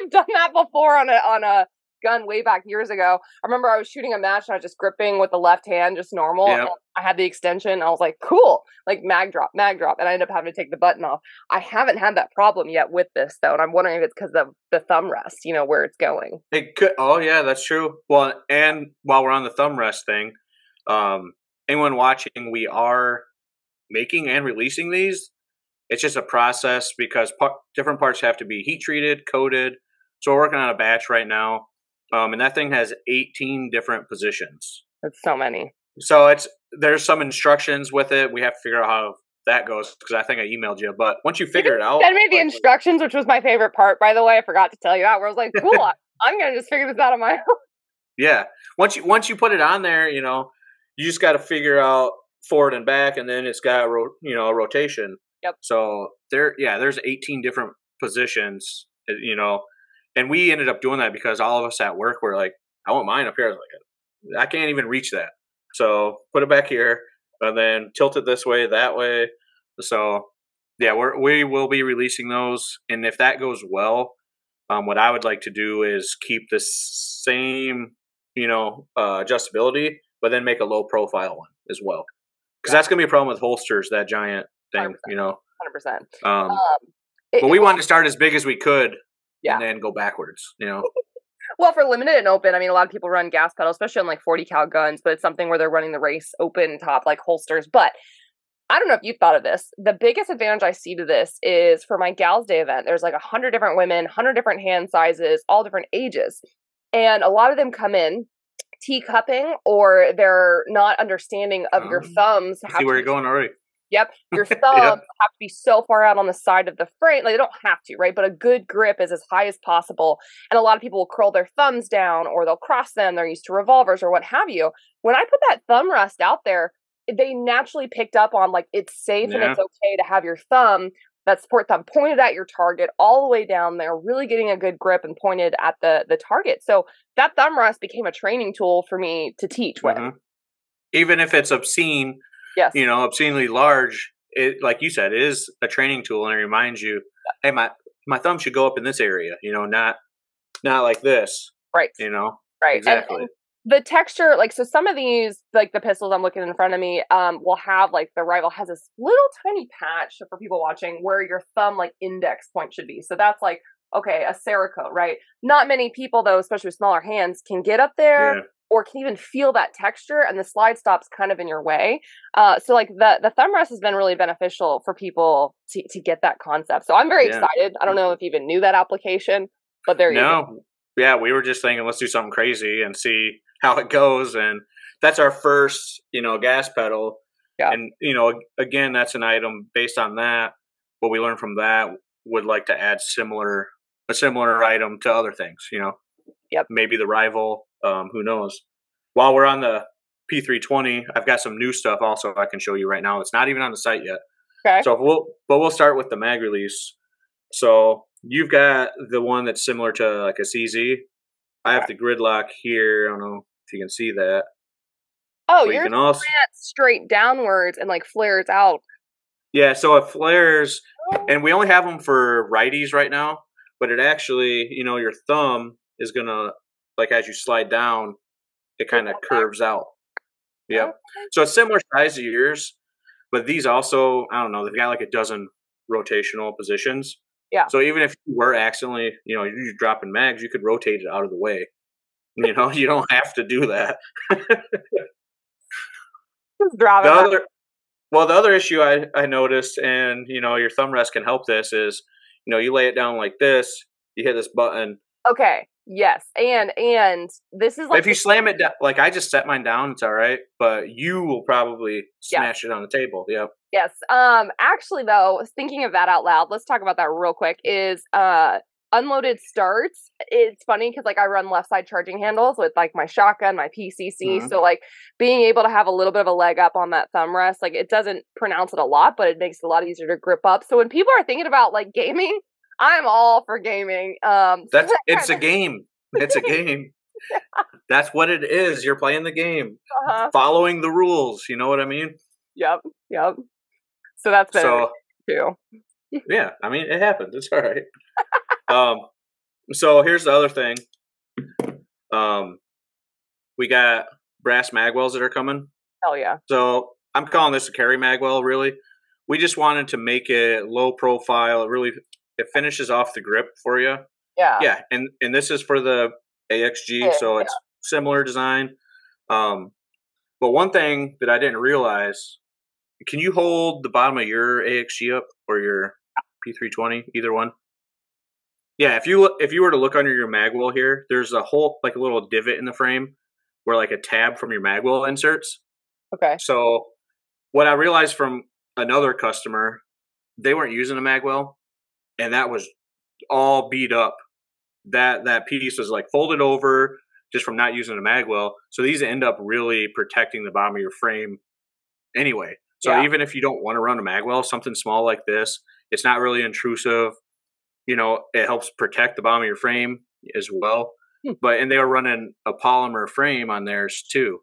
done that before on a gun way back years ago. I remember I was shooting a match and I was just gripping with the left hand, just normal. Yep. And I had the extension. And I was like, cool, like mag drop. And I ended up having to take the button off. I haven't had that problem yet with this though. And I'm wondering if it's because of the thumb rest, you know, where it's going. It could. Oh yeah, that's true. Well, and while we're on the thumb rest thing, anyone watching, we are making and releasing these. It's just a process because different parts have to be heat treated, coated. So we're working on a batch right now. And that thing has 18 different positions. That's so many. So there's some instructions with it. We have to figure out how that goes because I think I emailed you. But once you figure it out. Send me the instructions, which was my favorite part, by the way. I forgot to tell you that. Where I was like, cool, I'm going to just figure this out on my own. Yeah. Once you put it on there, you know, you just got to figure out forward and back. And then it's got, a rotation. Yep. So there's 18 different positions, you know. And we ended up doing that because all of us at work were like, I want mine up here. I was like, I can't even reach that. So put it back here and then tilt it this way, that way. So, yeah, we will be releasing those. And if that goes well, what I would like to do is keep the same, adjustability, but then make a low profile one as well. Because that's going to be a problem with holsters, that giant thing, 100%, 100%. But we wanted to start as big as we could. Yeah. And then go backwards, you know. Well, for limited and open, I mean, a lot of people run gas pedals, especially on like 40 cal guns, but it's something where they're running the race open top like holsters. But I don't know if you thought of this. The biggest advantage I see to this is for my Gals Day event, there's like 100 different women, 100 different hand sizes, all different ages. And a lot of them come in teacupping or they're not understanding of your thumbs. See where you're going already. Yep. Your thumbs have to be so far out on the side of the frame. Like, they don't have to, right? But a good grip is as high as possible. And a lot of people will curl their thumbs down or they'll cross them. They're used to revolvers or what have you. When I put that thumb rest out there, they naturally picked up on, like, it's safe and it's okay to have your thumb, that support thumb, pointed at your target all the way down there, really getting a good grip and pointed at the target. So that thumb rest became a training tool for me to teach with. Even if it's obscene. Yes. You know, obscenely large, it, like you said, it is a training tool and it reminds you, hey, my thumb should go up in this area, you know, not like this. Right. You know? Right. Exactly. And the texture, like, so some of these, like the pistols I'm looking in front of me, will have, like, the Rival has this little tiny patch for people watching where your thumb, like, index point should be. So that's like, okay, a Cerakote, right? Not many people, though, especially with smaller hands, can get up there. Yeah. Or can even feel that texture, and the slide stop's kind of in your way. So, like, the thumb rest has been really beneficial for people to get that concept. So I'm very excited. I don't know if you even knew that application, but there you go. Yeah, we were just thinking, let's do something crazy and see how it goes. And that's our first, gas pedal. Yeah. And, again, that's an item based on that. What we learned from that, would like to add a similar item to other things, Yep. Maybe the Rival. Who knows? While we're on the P320, I've got some new stuff also I can show you right now. It's not even on the site yet. Okay. So we'll start with the mag release. So you've got the one that's similar to like a CZ. I have the gridlock here. I don't know if you can see that. Oh, but you can also straight downwards and like flares out. Yeah. So it flares, and we only have them for righties right now. But it actually, your thumb is gonna. Like as you slide down, it kind of curves out. Yep. So it's similar size to yours, but these also, I don't know, they've got like a dozen rotational positions. Yeah. So even if you were accidentally, you're dropping mags, you could rotate it out of the way. You don't have to do that. Just drop it out. Well, the other issue I noticed, and, your thumb rest can help this is, you lay it down like this, you hit this button. Okay. Yes. And this is like, if you slam it down, like I just set mine down, it's all right, but you will probably smash it on the table. Yep. Yes. Actually though, thinking of that out loud, let's talk about that real quick is, unloaded starts. It's funny because like I run left side charging handles with like my shotgun, my PCC. Mm-hmm. So like being able to have a little bit of a leg up on that thumb rest, like it doesn't pronounce it a lot, but it makes it a lot easier to grip up. So when people are thinking about like gaming, I'm all for gaming. It's a game. It's a game. That's what it is. You're playing the game, following the rules. You know what I mean? Yep. Yep. So that's been too. Yeah. I mean, it happens. It's all right. So here's the other thing. We got brass magwells that are coming. Oh yeah. So I'm calling this a carry magwell, really. We just wanted to make it low profile. It really, it finishes off the grip for you. Yeah. Yeah. And this is for the AXG. Yeah, so it's similar design. But one thing that I didn't realize, can you hold the bottom of your AXG up or your P320, either one? Yeah. If you were to look under your magwell here, there's a whole, like a little divot in the frame where like a tab from your magwell inserts. Okay. So what I realized from another customer, they weren't using a magwell, and that was all beat up. That piece was like folded over just from not using a magwell. So these end up really protecting the bottom of your frame anyway. So even if you don't want to run a magwell, something small like this, it's not really intrusive. You know, it helps protect the bottom of your frame as well. But and they were running a polymer frame on theirs too.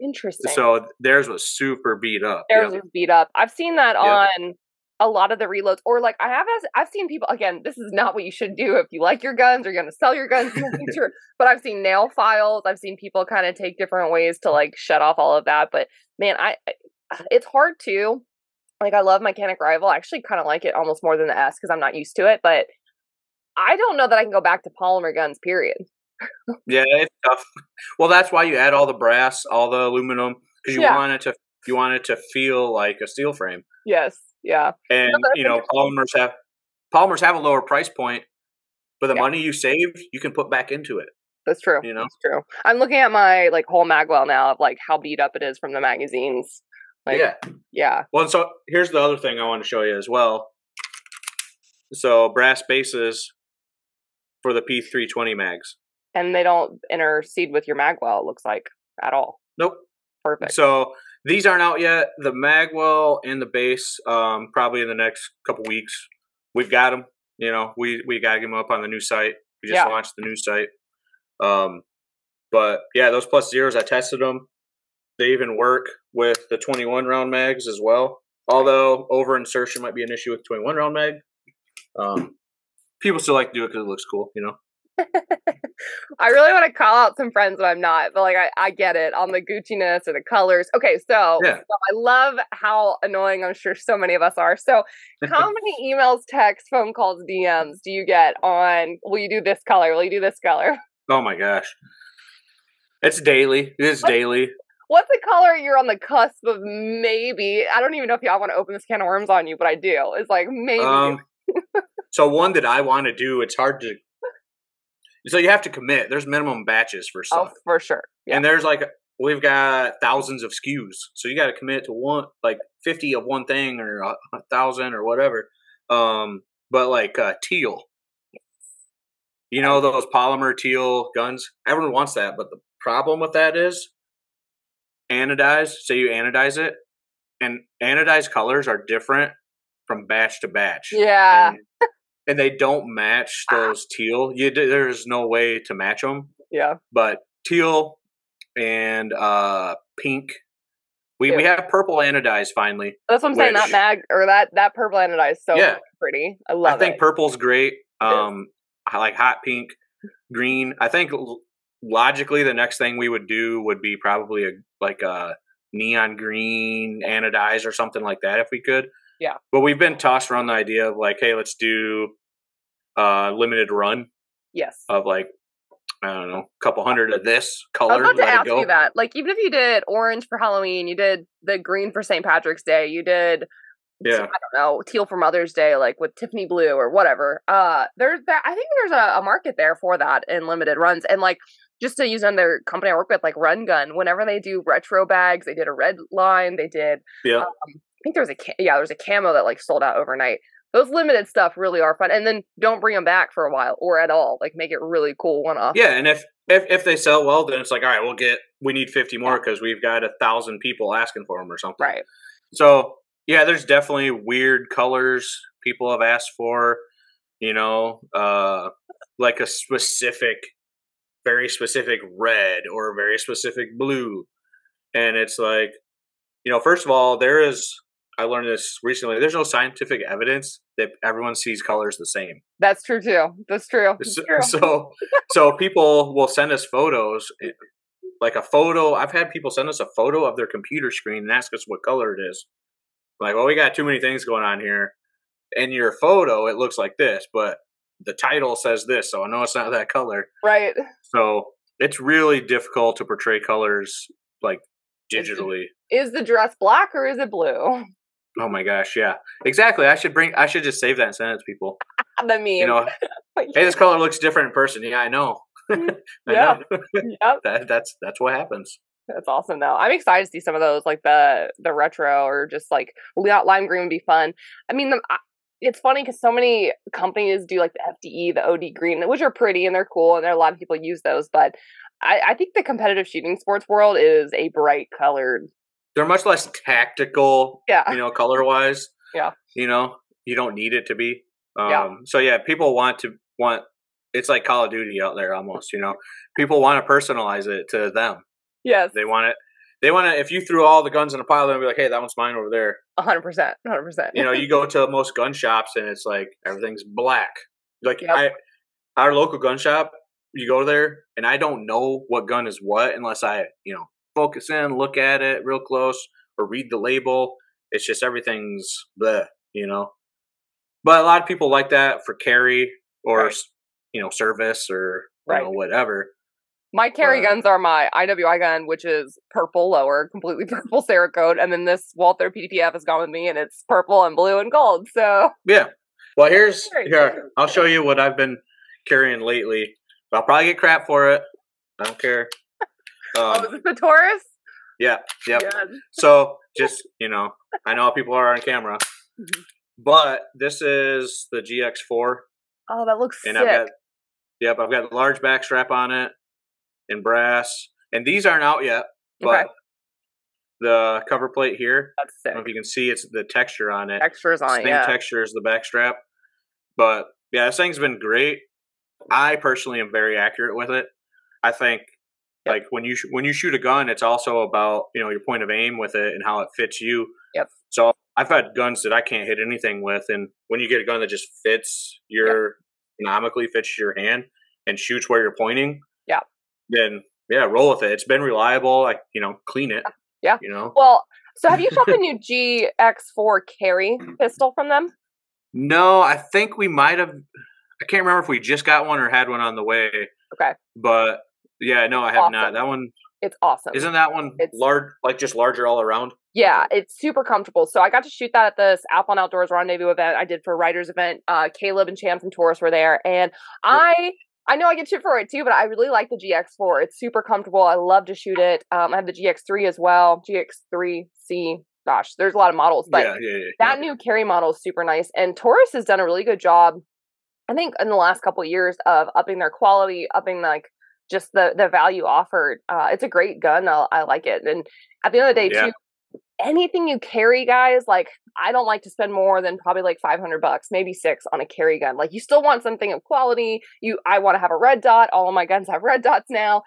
Interesting. So theirs was super beat up. Theirs was beat up. I've seen that on a lot of the reloads, or like I've seen people, again, this is not what you should do if you like your guns or you're going to sell your guns in the future, but I've seen nail files. I've seen people kind of take different ways to like shut off all of that. But man, it's hard to, like, I love my Canik Rival. I actually kind of like it almost more than the S because I'm not used to it, but I don't know that I can go back to polymer guns, period. Yeah, it's tough. Well, that's why you add all the brass, all the aluminum, because you want it to feel like a steel frame. Yes, yeah. And you know, polymers have a lower price point, but the money you save, you can put back into it. That's true. You know, that's true. I'm looking at my like whole magwell now of like how beat up it is from the magazines. Like, yeah. Well, and so here's the other thing I want to show you as well. So brass bases for the P320 mags. And they don't intercede with your magwell, it looks like, at all. Nope. Perfect. So these aren't out yet. The magwell and the base, probably in the next couple weeks. We've got them. You know, we got them up on the new site. We just launched the new site. But yeah, those plus zeros, I tested them. They even work with the 21 round mags as well. Although over insertion might be an issue with 21 round mag. People still like to do it because it looks cool, you know. I really want to call out some friends that I'm not, but like I get it on the Gucci-ness or the colors. Okay, so I love how annoying I'm sure so many of us are. So how many emails, texts, phone calls, DMs do you get on, will you do this color? Will you do this color? Oh my gosh. It's daily. It's daily. What's the color you're on the cusp of maybe? I don't even know if y'all want to open this can of worms on you, but I do. It's like maybe. So one that I want to do, it's hard to. So you have to commit. There's minimum batches for stuff. Oh, for sure. Yeah. And there's like, we've got thousands of SKUs. So you got to commit to one, like 50 of one thing or 1,000 or whatever. But like teal, you know, those polymer teal guns, everyone wants that. But the problem with that is anodized. So you anodize it, and anodized colors are different from batch to batch. Yeah. And they don't match those teal. There's no way to match them. Yeah. But teal and pink. We have purple anodized finally. That's what I'm saying. That mag or that purple anodized so pretty. I love it. I think purple's great. I like hot pink, green. I think logically the next thing we would do would be probably a neon green anodized or something like that if we could. Yeah. But we've been tossed around the idea of like, hey, let's do limited run. Yes. Of like, I don't know, a couple hundred of this color. I was about to ask you that. Like, even if you did orange for Halloween, you did the green for St. Patrick's Day, you did, I don't know, teal for Mother's Day, like with Tiffany blue or whatever. I think there's a market there for that in limited runs. And like, just to use another company I work with, like Run Gun, whenever they do retro bags, they did a red line, they did. Yeah. I think there was a camo that like sold out overnight. Those limited stuff really are fun, and then don't bring them back for a while or at all. Like make it really cool one off. Yeah, and if they sell well, then it's like, all right, we need 50 more because we've got 1,000 people asking for them or something. Right. So yeah, there's definitely weird colors people have asked for. You know, like a specific, very specific red or a very specific blue, and it's like, you know, first of all, there is. I learned this recently. There's no scientific evidence that everyone sees colors the same. That's true too. That's true. So people will send us photos, like a photo. I've had people send us a photo of their computer screen and ask us what color it is. Like, well, we got too many things going on here. In your photo, it looks like this, but the title says this, so I know it's not that color. Right. So it's really difficult to portray colors like digitally. Is the dress black or is it blue? Oh my gosh, yeah. Exactly. I should just save that and send it to people. The meme. You know, hey, this color looks different in person. Yeah, I know. I know. Yep. That's what happens. That's awesome though. I'm excited to see some of those, like the retro or just like lime green would be fun. I mean, it's funny because so many companies do like the FDE, the OD green, which are pretty and they're cool, and there are a lot of people use those, but I think the competitive shooting sports world is a bright colored. They're much less tactical, yeah. You know, color wise. Yeah. You know, you don't need it to be. Yeah. So yeah, people want it's like Call of Duty out there almost, you know. People want to personalize it to them. Yes. They want to, if you threw all the guns in a pile, they'll be like, hey, that one's mine over there. 100%. You know, you go to most gun shops and it's like, everything's black. Like yep. Our local gun shop, you go there and I don't know what gun is what unless I, you know, focus in, look at it real close or read the label. It's just everything's bleh, you know, but a lot of people like that for carry or, right. You know, service or right. You know, whatever. My carry guns are my IWI gun, which is purple lower, completely purple Cerakote. And then this Walther PDPF has gone with me and it's purple and blue and gold. So yeah, well, here, I'll show you what I've been carrying lately. I'll probably get crap for it. I don't care. Is it the Taurus? Yeah. Yep. Good. So just, you know, I know people are on camera, but this is the GX4. Oh, that looks sick. I've got large back strap on it. In brass, and these aren't out yet, but the cover plate here, that's sick. I don't know if you can see, it's the texture on it. Texture is the back strap. But yeah, this thing's been great. I personally am very accurate with it. I think like when you shoot a gun, it's also about, you know, your point of aim with it and how it fits you. Yep. So I've had guns that I can't hit anything with, and when you get a gun that just fits your economically fits your hand and shoots where you're pointing. Yeah. Then yeah, roll with it. It's been reliable. Like, you know, clean it. Yeah. You know. Well, so have you shot the new GX4 carry pistol from them? No, I think we might have. I can't remember if we just got one or had one on the way. Okay. But yeah, no, I have not. That one. It's awesome. Isn't that one large? Like just larger all around. Yeah, it's super comfortable. So I got to shoot that at this Alpine Outdoors Rendezvous event I did for a writers event. Caleb and Cham from Taurus were there, and I know I get shit for it too, but I really like the GX4. It's super comfortable. I love to shoot it. I have the GX3 as well. GX3C. Gosh, there's a lot of models, but that new carry model is super nice. And Taurus has done a really good job, I think, in the last couple of years of upping their quality, upping like just the value offered. It's a great gun. I like it. And at the end of the day, too, anything you carry, guys, like I don't like to spend more than probably like $500, maybe $600 on a carry gun. Like you still want something of quality. I want to have a red dot. All of my guns have red dots now.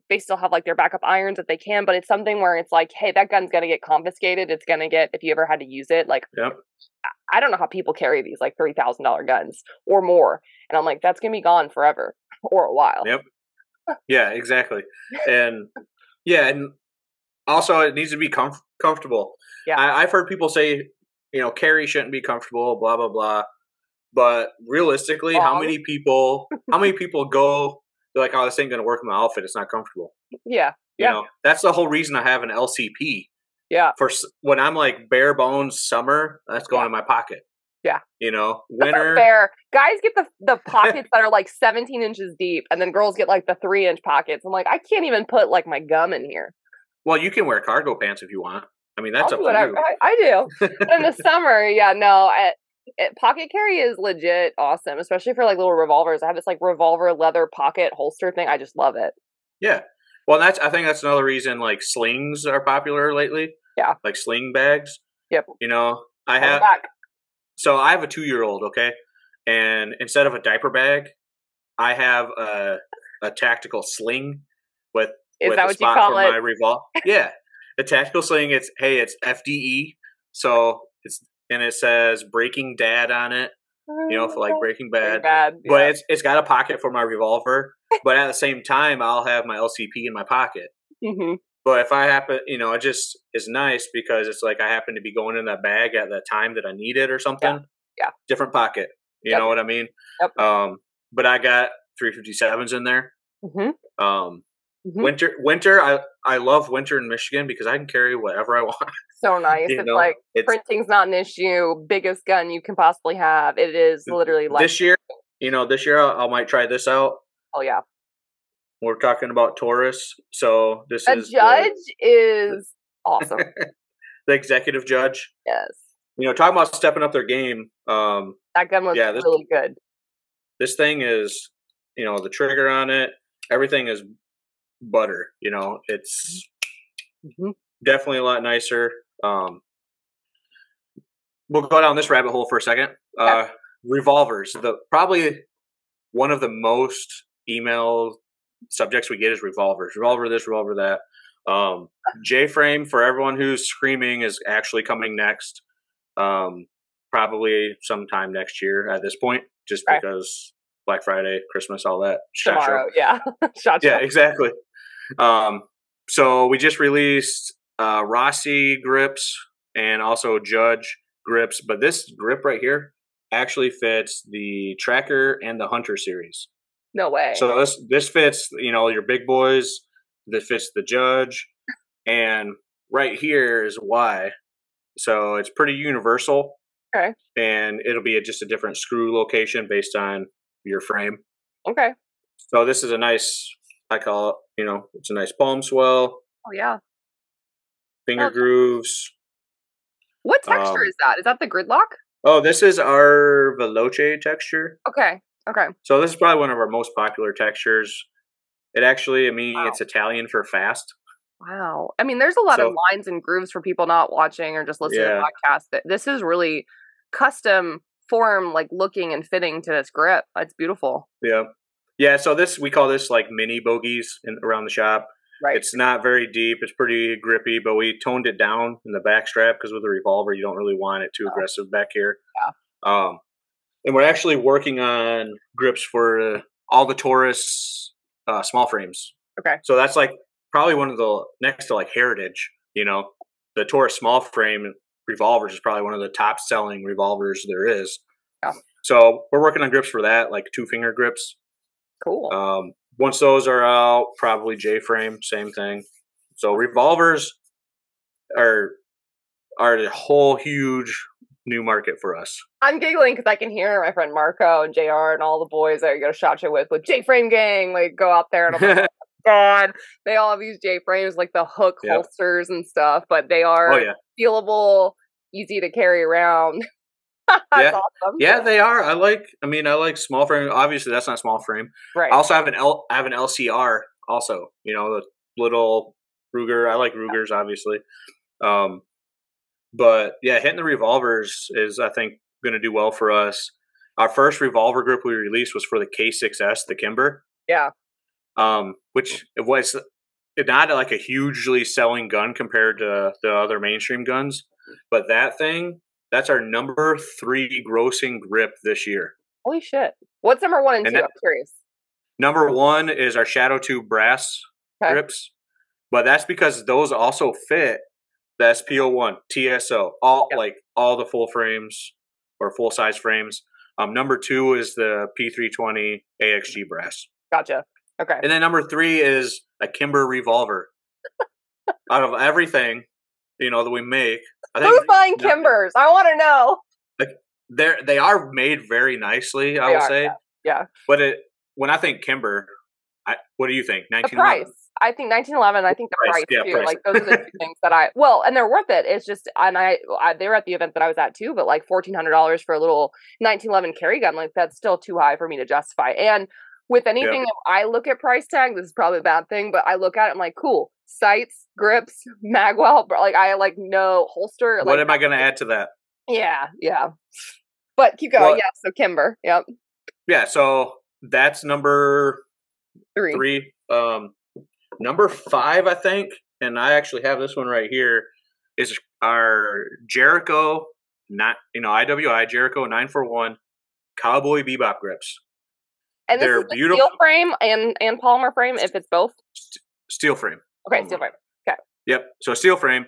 They still have like their backup irons if they can, but it's something where it's like, hey, that gun's going to get confiscated. It's going to get, if you ever had to use it, like, I don't know how people carry these like $3,000 guns or more. And I'm like, that's going to be gone forever or a while. Yep. Yeah, exactly. And yeah. And also it needs to be comfortable. Yeah. I've heard people say, you know, carry shouldn't be comfortable, blah, blah, blah. But realistically, how many people go, they're like, oh, this ain't going to work in my outfit. It's not comfortable. Yeah. You know, that's the whole reason I have an LCP. Yeah. For when I'm like bare bones summer, that's going in my pocket. Yeah. You know, winter. Fair. Guys get the pockets that are like 17 inches deep, and then girls get like the 3-inch pockets. I'm like, I can't even put like my gum in here. Well, you can wear cargo pants if you want. I mean, that's up to you. I do. In the summer, yeah, no. Pocket carry is legit awesome, especially for like little revolvers. I have this like revolver leather pocket holster thing. I just love it. Yeah. Well, I think that's another reason like slings are popular lately. Yeah. Like sling bags. Yep. You know, I have a 2-year-old, okay? And instead of a diaper bag, I have a tactical sling with Is that what you call it? My revolver. Yeah. The tactical sling, it's FDE So it says Breaking Dad on it, you know, for like Breaking Bad. Yeah. But it's got a pocket for my revolver. But at the same time, I'll have my LCP in my pocket. Mm-hmm. But if I happen, you know, it just is nice because it's like I happen to be going in that bag at the time that I need it or something. Yeah. Different pocket. You know what I mean? Yep. But I got 357s in there. Mm-hmm. Mm-hmm. Winter. I love winter in Michigan because I can carry whatever I want. So nice. It's like printing's not an issue. Biggest gun you can possibly have. It is literally like this year. You know, this year I might try this out. Oh yeah. We're talking about Taurus, so this is the judge is awesome. The executive judge. Yes. You know, talking about stepping up their game. That gun was really good. This thing is, you know, the trigger on it, everything is butter. You know, it's definitely a lot nicer. We'll go down this rabbit hole for a second. Revolvers. Probably one of the most email subjects we get is revolvers. Revolver this, revolver that. J-frame, for everyone who's screaming, is actually coming next. Probably sometime next year at this point, just because Black Friday, Christmas, all that. Tomorrow, SHOT Show. Yeah, exactly. So we just released Rossi grips and also Judge grips, but this grip right here actually fits the Tracker and the Hunter series. No way. So this fits, you know, your big boys. This fits the Judge, and right here is why. So it's pretty universal. Okay. And it'll be just a different screw location based on your frame. Okay. So this is a nice, I call it, you know, it's a nice palm swell. Oh yeah. Finger grooves. What texture is that? Is that the gridlock? Oh, this is our veloce texture. Okay. Okay. So this is probably one of our most popular textures. It actually, I mean, it's Italian for fast. Wow. I mean, there's a lot of lines and grooves for people not watching or just listening to podcasts. That this is really custom form, like looking and fitting to this grip. It's beautiful. Yeah. Yeah. So we call this like mini bogeys around the shop. Right. It's not very deep. It's pretty grippy, but we toned it down in the back strap because with a revolver, you don't really want it too aggressive back here. Yeah. And we're actually working on grips for all the Taurus small frames. Okay. So that's like probably one of the next to like Heritage, you know, the Taurus small frame revolvers is probably one of the top selling revolvers there is. Yeah. So we're working on grips for that, like 2-finger grips. Cool. Once those are out, probably J-frame, same thing. So revolvers are a whole huge new market for us. I'm giggling because I can hear my friend Marco and JR and all the boys that I go to SHOT Show with J-frame gang, like go out there and I'm like, oh God, they all have these J-frames, like the hook holsters and stuff, but they are feelable, easy to carry around. Awesome. Yeah, they are. I like small frame. Obviously, that's not small frame. Right. I also have an LCR also, you know, the little Ruger. I like Rugers, obviously. But yeah, hitting the revolvers is, I think, going to do well for us. Our first revolver grip we released was for the K6S, the Kimber. Yeah. Which it was not like a hugely selling gun compared to the other mainstream guns, but that thing, that's our number 3 grossing grip this year. Holy shit. What's number 1 and 2? I'm curious. Number 1 is our Shadow 2 brass grips, but that's because those also fit the SPO1, TSO, all like all the full frames or full size frames. Number 2 is the P320 AXG brass. Gotcha. Okay. And then number 3 is a Kimber revolver. Out of everything, you know, that we make, I think, who's buying Kimbers? I want to know. Like, they are made very nicely, I would say. Yeah. But when I think Kimber, what do you think? 1911. The price. I think 1911. I think the price too. Price. Like those are the two things that and they're worth it. It's just, and they were at the event that I was at too. But like $1,400 for a little 1911 carry gun, like that's still too high for me to justify. And with anything, if I look at price tag, this is probably a bad thing, but I look at it, I'm like, cool. Sights, grips, magwell, like I like no holster. What am I going to add to that? Yeah, yeah. But keep going. Well, yeah, so Kimber, yeah, so that's number 3. Number 5, I think, and I actually have this one right here, is our Jericho, IWI Jericho 941 Cowboy Bebop grips. And they're this is beautiful. Steel frame and polymer frame, if it's both? Steel frame. Okay, polymer. Steel frame. Okay. Yep. So steel frame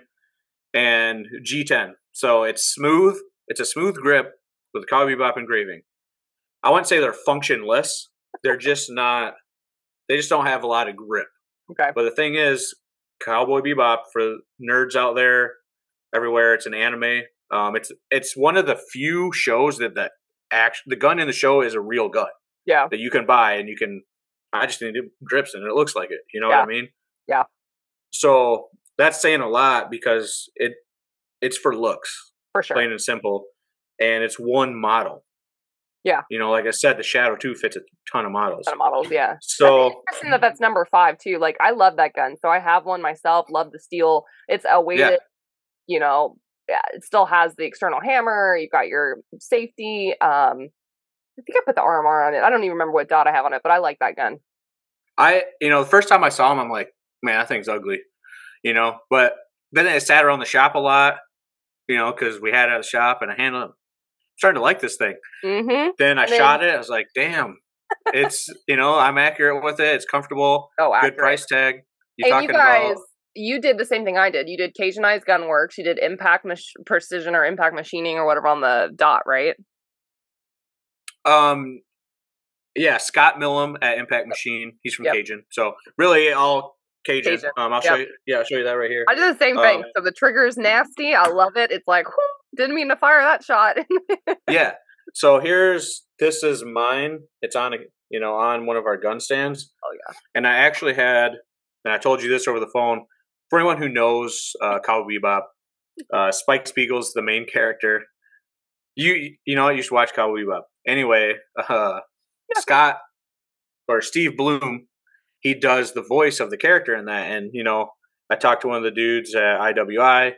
and G10. So it's smooth. It's a smooth grip with Cowboy Bebop engraving. I wouldn't say they're functionless. They're just not. They just don't have a lot of grip. Okay. But the thing is, Cowboy Bebop, for nerds out there everywhere, it's an anime. It's one of the few shows that the gun in the show is a real gun. Yeah. That you can buy and you can. I just need to do grips and it looks like it. You know what I mean? Yeah. So that's saying a lot because it's for looks. For sure. Plain and simple, and it's one model. Yeah. You know, like I said, the Shadow 2 fits a ton of models. Yeah. So it's interesting that that's number 5 too. Like, I love that gun. So I have one myself, love the steel. It's a weighted, it still has the external hammer. You've got your safety. I think I put the RMR on it. I don't even remember what dot I have on it, but I like that gun. The first time I saw him, I'm like, man, that thing's ugly. But then it sat around the shop a lot, because we had it at the shop and I handled it. Starting to like this thing. Mm-hmm. Then shot it. I was like, damn, it's, I'm accurate with it. It's comfortable. Oh, accurate. Good price tag. You did the same thing I did. You did Cajunized Gunworks. You did precision or impact machining or whatever on the dot, right? Yeah. Scott Millum at Impact Machine. He's from Cajun. So really all Cajun. I'll show you that right here. I did the same thing. So the trigger is nasty. I love it. It's like, whoo. Didn't mean to fire that shot. Yeah. So this is mine. It's on, on one of our gun stands. Oh, yeah. And I actually had, and I told you this over the phone, for anyone who knows Cowboy Bebop, Spike Spiegel's the main character. You you should watch Cowboy Bebop. Anyway, Scott or Steve Bloom, he does the voice of the character in that. And, I talked to one of the dudes at IWI.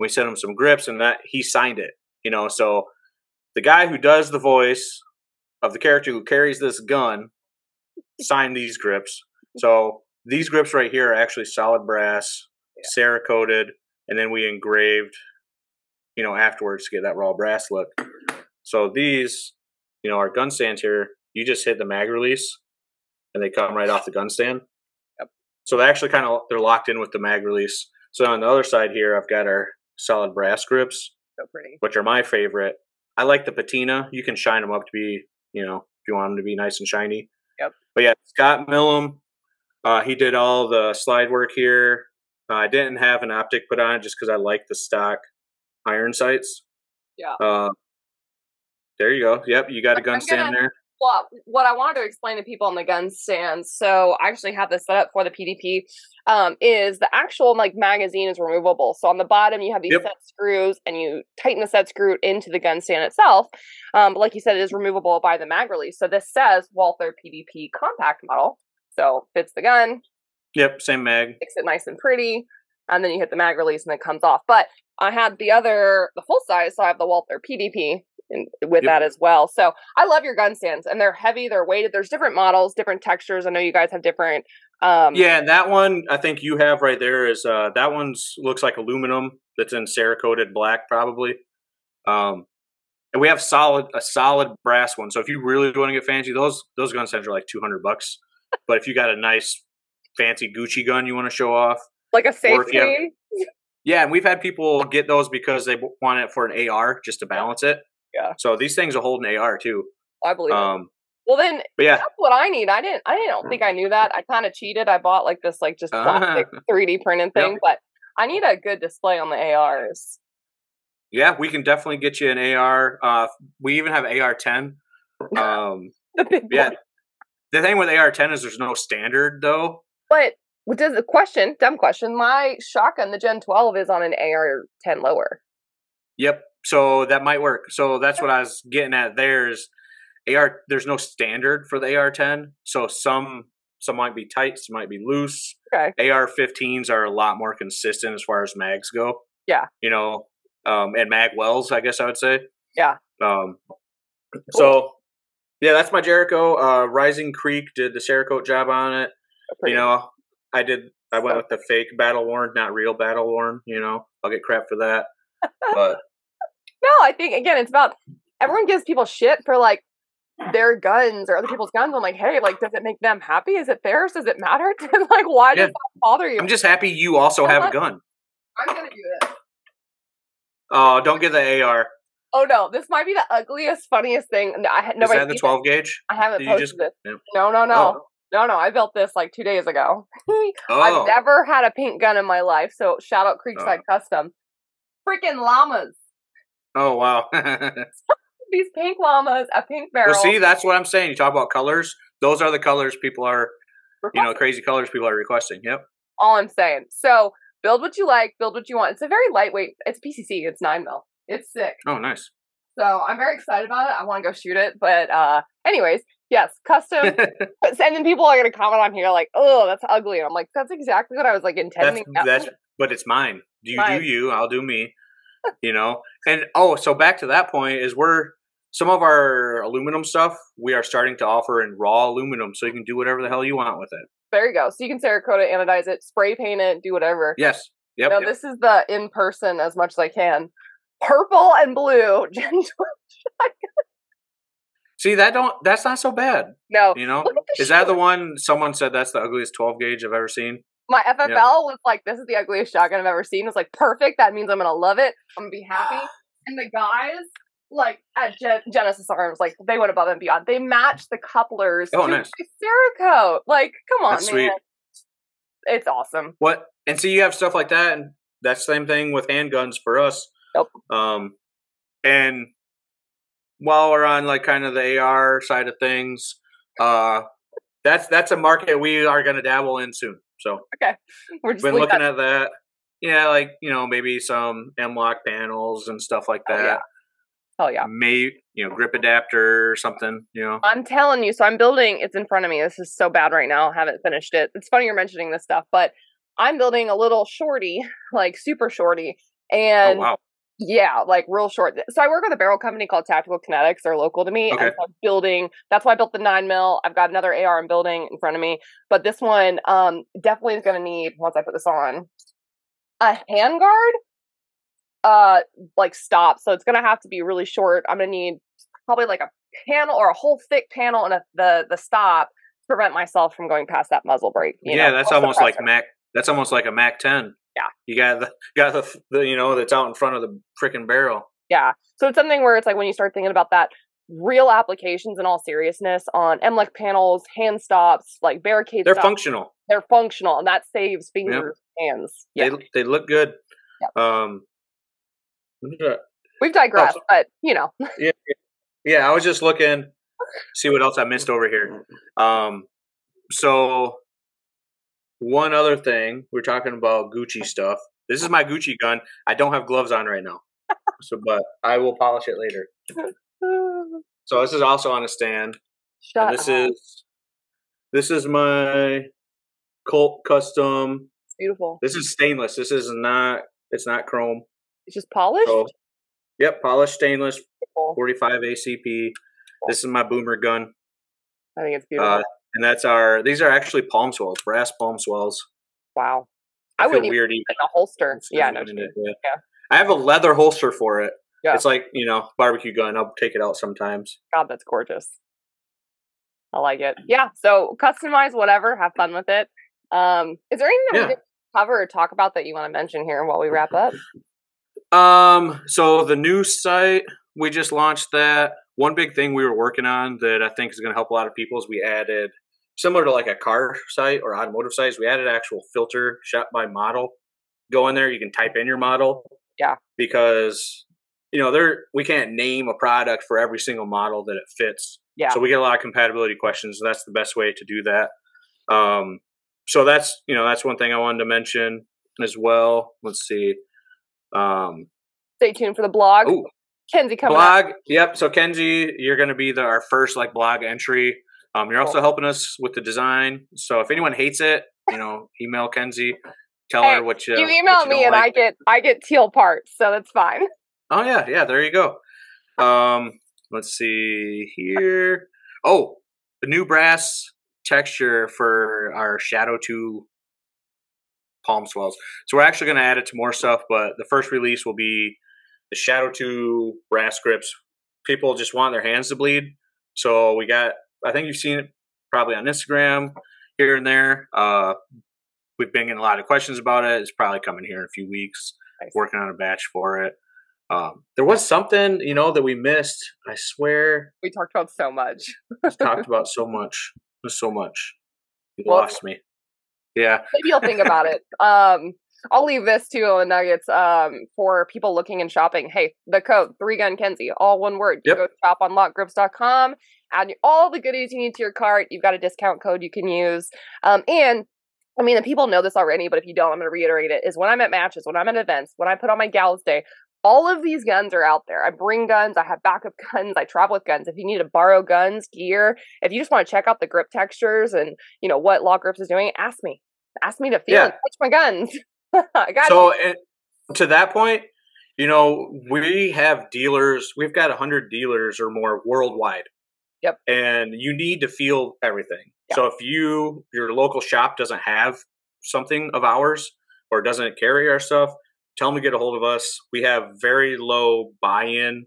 We sent him some grips, and that he signed it. So the guy who does the voice of the character who carries this gun signed these grips. So these grips right here are actually solid brass, Cerakoted, and then we engraved, afterwards to get that raw brass look. So these, our gun stands here, you just hit the mag release, and they come right off the gun stand. Yep. So they actually they're locked in with the mag release. So on the other side here, I've got our solid brass grips, so pretty, which are my favorite. I like the patina. You can shine them up to be, if you want them to be nice and shiny. Yep. But yeah, Scott Millum, he did all the slide work here. I didn't have an optic put on it just because I like the stock iron sights. Yeah. There you go. Yep, you got a gun stand there. Well, what I wanted to explain to people on the gun stand, so I actually have this set up for the PDP, is the actual magazine is removable. So on the bottom, you have these set screws, and you tighten the set screw into the gun stand itself. But like you said, it is removable by the mag release. So this says Walther PDP compact model. So fits the gun. Yep, same mag. Makes it nice and pretty. And then you hit the mag release, and it comes off. But I had the full size, so I have the Walther PDP. And with that as well. So I love your gun stands, and they're heavy, they're weighted. There's different models, different textures. I know you guys have different. And that one I think you have right there is that one's looks like aluminum that's in Cerakoted black probably. And we have a solid brass one. So if you really want to get fancy, those gun stands are like $200. But if you got a nice fancy Gucci gun you want to show off, like a safe game. Yeah, and we've had people get those because they want it for an AR just to balance it. Yeah. So these things will hold an AR too. I believe. Well, then that's what I need. I don't think I knew that. I kind of cheated. I bought this plastic 3D printed thing, but I need a good display on the ARs. Yeah, we can definitely get you an AR. We even have AR-10. The thing with AR-10 is there's no standard though. But what does dumb question? My shotgun, the Gen 12, is on an AR-10 lower. Yep. So that might work. So that's what I was getting at. There's no standard for the AR-10. So some might be tight, some might be loose. Okay. AR-15s are a lot more consistent as far as mags go. Yeah. And mag wells, I guess I would say. Yeah. So yeah, that's my Jericho. Rising Creek did the Cerakote job on it. I did I went with the fake battle worn, not real battle worn. You know, I'll get crap for that. But no, I think again, it's about everyone gives people shit for like their guns or other people's guns. I'm like, hey, like, does it make them happy? Is it theirs? Does it matter? Like, why does that bother you? I'm just happy you also have a gun. I'm gonna do this. Oh, don't get the AR. Oh no, this might be the ugliest, funniest thing. I had nobody. Is that the 12 gauge? I haven't posted this. Yeah. No. Oh. No, I built this like 2 days ago. Oh. I've never had a pink gun in my life, so shout out Creekside Custom. Freaking llamas. Oh, wow. These pink llamas, a pink barrel. Well, see, that's what I'm saying. You talk about colors. Those are the colors people are, requesting. You know, crazy colors people are requesting. Yep. All I'm saying. So build what you like, build what you want. It's a very lightweight. It's PCC. It's 9mm. It's sick. Oh, nice. So I'm very excited about it. I want to go shoot it. But anyways, yes, custom. And then people are going to comment on here like, oh, that's ugly. And I'm like, that's exactly what I was like intending. But it's mine. Do you, I'll do me. You know? And so back to that point is some of our aluminum stuff, we are starting to offer in raw aluminum. So you can do whatever the hell you want with it. There you go. So you can Cerakote, anodize it, spray paint it, do whatever. Yes. Yep. No, this is the in-person as much as I can. Purple and blue. See, that's not so bad. No. You know? Is that the one someone said that's the ugliest 12 gauge I've ever seen? My FFL was like, this is the ugliest shotgun I've ever seen. It's like, perfect. That means I'm going to love it. I'm going to be happy. And the guys, like, at Genesis Arms, like, they went above and beyond. They matched the couplers to my Cerakote. Like, come on, that's man. Sweet. It's awesome. What? And so you have stuff like that, and that's the same thing with handguns for us. Nope. And while we're on like kind of the AR side of things, that's a market we are going to dabble in soon. So we're just been looking at that. Yeah, like maybe some M-lock panels and stuff like that. Oh yeah. Maybe grip adapter or something. I'm telling you. So I'm building. It's in front of me. This is so bad right now. I haven't finished it. It's funny you're mentioning this stuff, but I'm building a little shorty, like super shorty, and. Oh, wow. Yeah, like real short. So I work with a barrel company called Tactical Kinetics. They're local to me. Okay. And so I'm building. That's why I built the 9mm. I've got another AR I'm building in front of me. But this one definitely is going to need, once I put this on, a handguard like stop. So it's going to have to be really short. I'm going to need probably like a panel or a whole thick panel and the stop to prevent myself from going past that muzzle break. That's almost like Mac. That's almost like a Mac 10. Yeah, you got the that's out in front of the freaking barrel. Yeah, so it's something where it's like when you start thinking about that, real applications in all seriousness on MLEC panels, hand stops, like barricades. They're functional. They're functional, and that saves fingers, hands. Yeah. They look good. Yep. We've digressed, but yeah. I was just looking, see what else I missed over here. So. One other thing, we're talking about Gucci stuff. This is my Gucci gun. I don't have gloves on right now, but I will polish it later. So this is also on a stand. This is my Colt Custom. It's beautiful. This is stainless. This is not. It's not chrome. It's just polished. So, yep, polished stainless. 45 ACP. Cool. This is my Boomer gun. I think it's beautiful. And that's these are actually palm swells, brass palm swells. Wow. I wouldn't weird even in a holster. Yeah, no, I have a leather holster for it. Yeah. It's like, barbecue gun. I'll take it out sometimes. God, that's gorgeous. I like it. Yeah. So customize whatever, have fun with it. Is there anything that we didn't cover or talk about that you want to mention here while we wrap up? So the new site, we just launched that. One big thing we were working on that I think is going to help a lot of people is we added, similar to like a car site or automotive sites, we added actual filter shot by model. Go in there, you can type in your model. Yeah. Because, we can't name a product for every single model that it fits. Yeah. So we get a lot of compatibility questions. And that's the best way to do that. So that's, that's one thing I wanted to mention as well. Let's see. Stay tuned for the blog. Ooh. Kenzie coming blog up. Yep, so Kenzie, you're going to be our first blog entry. You're also helping us with the design, so if anyone hates it, email Kenzie, tell her what you email what you me and like. I get teal parts, so that's fine. Oh yeah, there you go. Let's see here. Oh, the new brass texture for our Shadow 2 palm swells. So we're actually going to add it to more stuff, but the first release will be the Shadow 2 brass grips. People just want their hands to bleed. So we got, I think you've seen it probably on Instagram here and there. We've been getting a lot of questions about it. It's probably coming here in a few weeks. Nice. Working on a batch for it. There was something, you know, that we missed. I swear. We talked about so much. You lost me. Yeah. Maybe you'll think about it. I'll leave this to nuggets for people looking and shopping. Hey, the code 3Gun Kenzie, all one word. Yep. Go shop on LOKGrips.com. Add all the goodies you need to your cart. You've got a discount code you can use. And I mean, the people know this already, but if you don't, I'm going to reiterate it, is when I'm at matches, when I'm at events, when I put on my Gals Day, all of these guns are out there. I bring guns. I have backup guns. I travel with guns. If you need to borrow guns, gear, if you just want to check out the grip textures and, you know, what LOK Grips is doing, ask me. Ask me to feel and touch my guns. I got you. To that point, you know, we have dealers. We've got 100 dealers or more worldwide. Yep. And you need to feel everything. Yeah. So if your local shop doesn't have something of ours or doesn't carry our stuff, tell them to get a hold of us. We have very low buy-in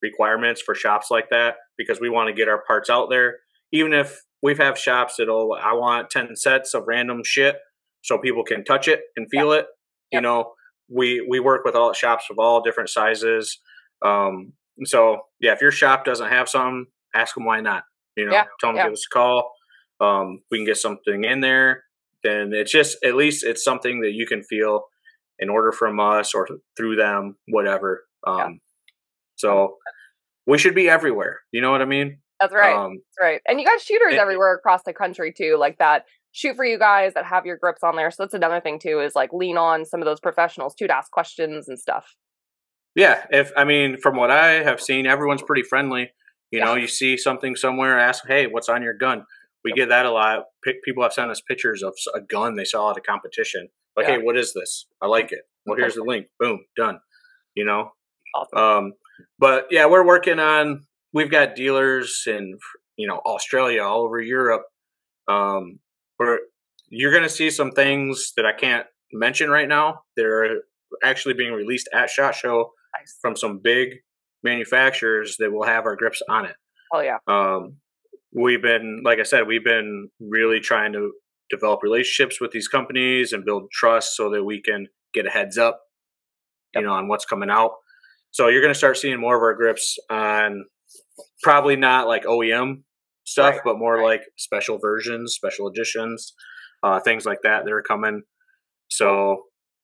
requirements for shops like that because we want to get our parts out there. Even if we have shops I want 10 sets of random shit so people can touch it and feel it. Yep. You know, we work with all shops of all different sizes. So yeah, if your shop doesn't have something, ask them why not. You know, tell them to give us a call. We can get something in there. Then it's just, at least it's something that you can feel an order from us or through them, whatever. So we should be everywhere. You know what I mean? That's right. That's right. And you got shooters everywhere across the country too, like that shoot for you guys that have your grips on there. So that's another thing too, is like lean on some of those professionals too to ask questions and stuff. Yeah. From what I have seen, everyone's pretty friendly. You know, you see something somewhere, ask, hey, what's on your gun? We get that a lot. People have sent us pictures of a gun they saw at a competition. Like, hey, what is this? I like it. Well, here's the link. Boom, done. You know? Awesome. But, yeah, we're working on – we've got dealers in, you know, Australia, all over Europe. You're going to see some things that I can't mention right now. They're actually being released at SHOT Show from some big manufacturers that will have our grips on it. Oh, yeah. We've been, like I said, we've been really trying to – develop relationships with these companies and build trust so that we can get a heads up, you know, on what's coming out. So you're going to start seeing more of our grips on probably not like OEM stuff, but more like special versions, special editions, things like that that are coming. So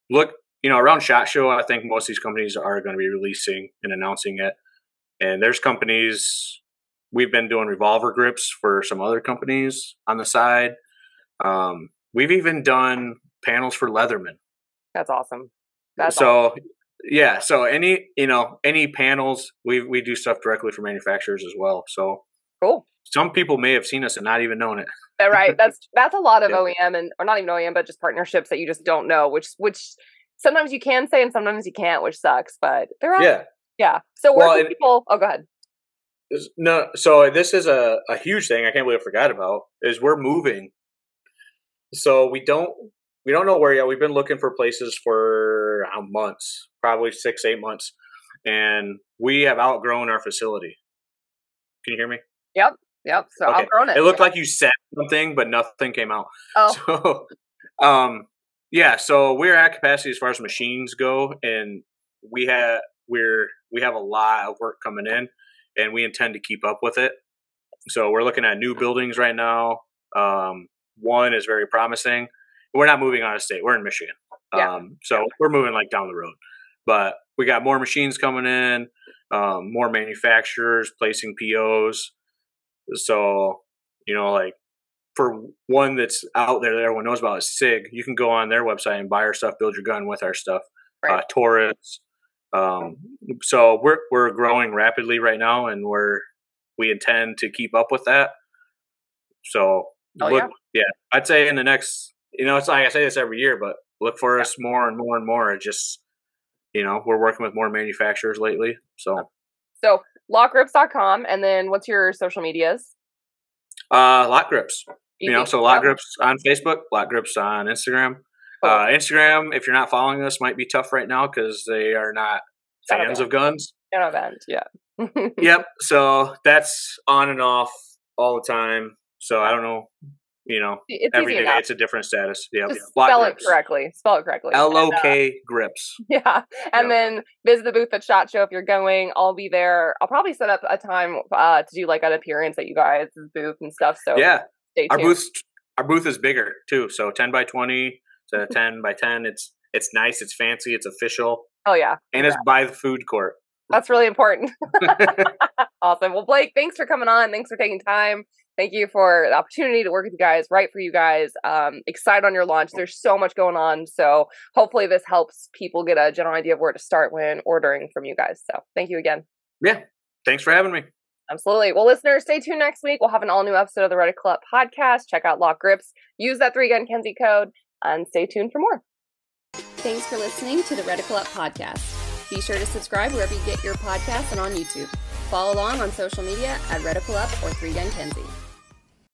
look, you know, around SHOT Show, I think most of these companies are going to be releasing and announcing it. And there's companies, we've been doing revolver grips for some other companies on the side. We've even done panels for Leatherman. That's awesome. Yeah. So any panels, we do stuff directly for manufacturers as well. So cool. Some people may have seen us and not even known it. Right. That's a lot of OEM or not even OEM, but just partnerships that you just don't know, which sometimes you can say, and sometimes you can't, which sucks, but they're awesome. Yeah. So go ahead. No. So this is a huge thing. I can't believe I forgot about is we're moving. So we don't know where yet. We've been looking for places for months, probably 6-8 months, and we have outgrown our facility. Can you hear me? Yep. So okay. Outgrown it. It looked like you said something, but nothing came out. Oh. So, So we're at capacity as far as machines go, and we have a lot of work coming in, and we intend to keep up with it. So we're looking at new buildings right now. One is very promising. We're not moving out of state. We're in Michigan. So we're moving like down the road. But we got more machines coming in, more manufacturers placing POs. So, you know, like for one that's out there that everyone knows about is SIG. You can go on their website and buy our stuff, build your gun with our stuff. Right. Taurus. So we're growing rapidly right now, and we intend to keep up with that. So I'd say in the next, you know, it's like I say this every year, but look for us more and more and more. It just, you know, we're working with more manufacturers lately. So LOKGrips.com, and then what's your social medias? LOK Grips. You know, so LOK Grips on Facebook, LOK Grips on Instagram. Instagram, if you're not following us, might be tough right now because they are not fans of guns. They're not fans, yeah. Yep. So that's on and off all the time. So I don't know. You know, it's every day it's a different status. Yeah, spell it correctly. LOK Grips. Yeah, and then visit the booth at SHOT Show if you're going. I'll be there. I'll probably set up a time to do like an appearance at you guys' booth and stuff. So yeah, stay tuned. Our booth is bigger too. So 10 by 20 to 10 by 10. It's nice. It's fancy. It's official. Oh yeah, and it's by the food court. That's really important. Awesome. Well, Blake, thanks for coming on. Thanks for taking time. Thank you for the opportunity to work with you guys, write for you guys, excited on your launch. There's so much going on. So hopefully this helps people get a general idea of where to start when ordering from you guys. So thank you again. Yeah. Thanks for having me. Absolutely. Well, listeners, stay tuned next week. We'll have an all new episode of the Reticle Up podcast. Check out LOK Grips. Use that 3Gun Kenzie code and stay tuned for more. Thanks for listening to the Reticle Up podcast. Be sure to subscribe wherever you get your podcasts and on YouTube. Follow along on social media at Reticle Up or 3Gun Kenzie.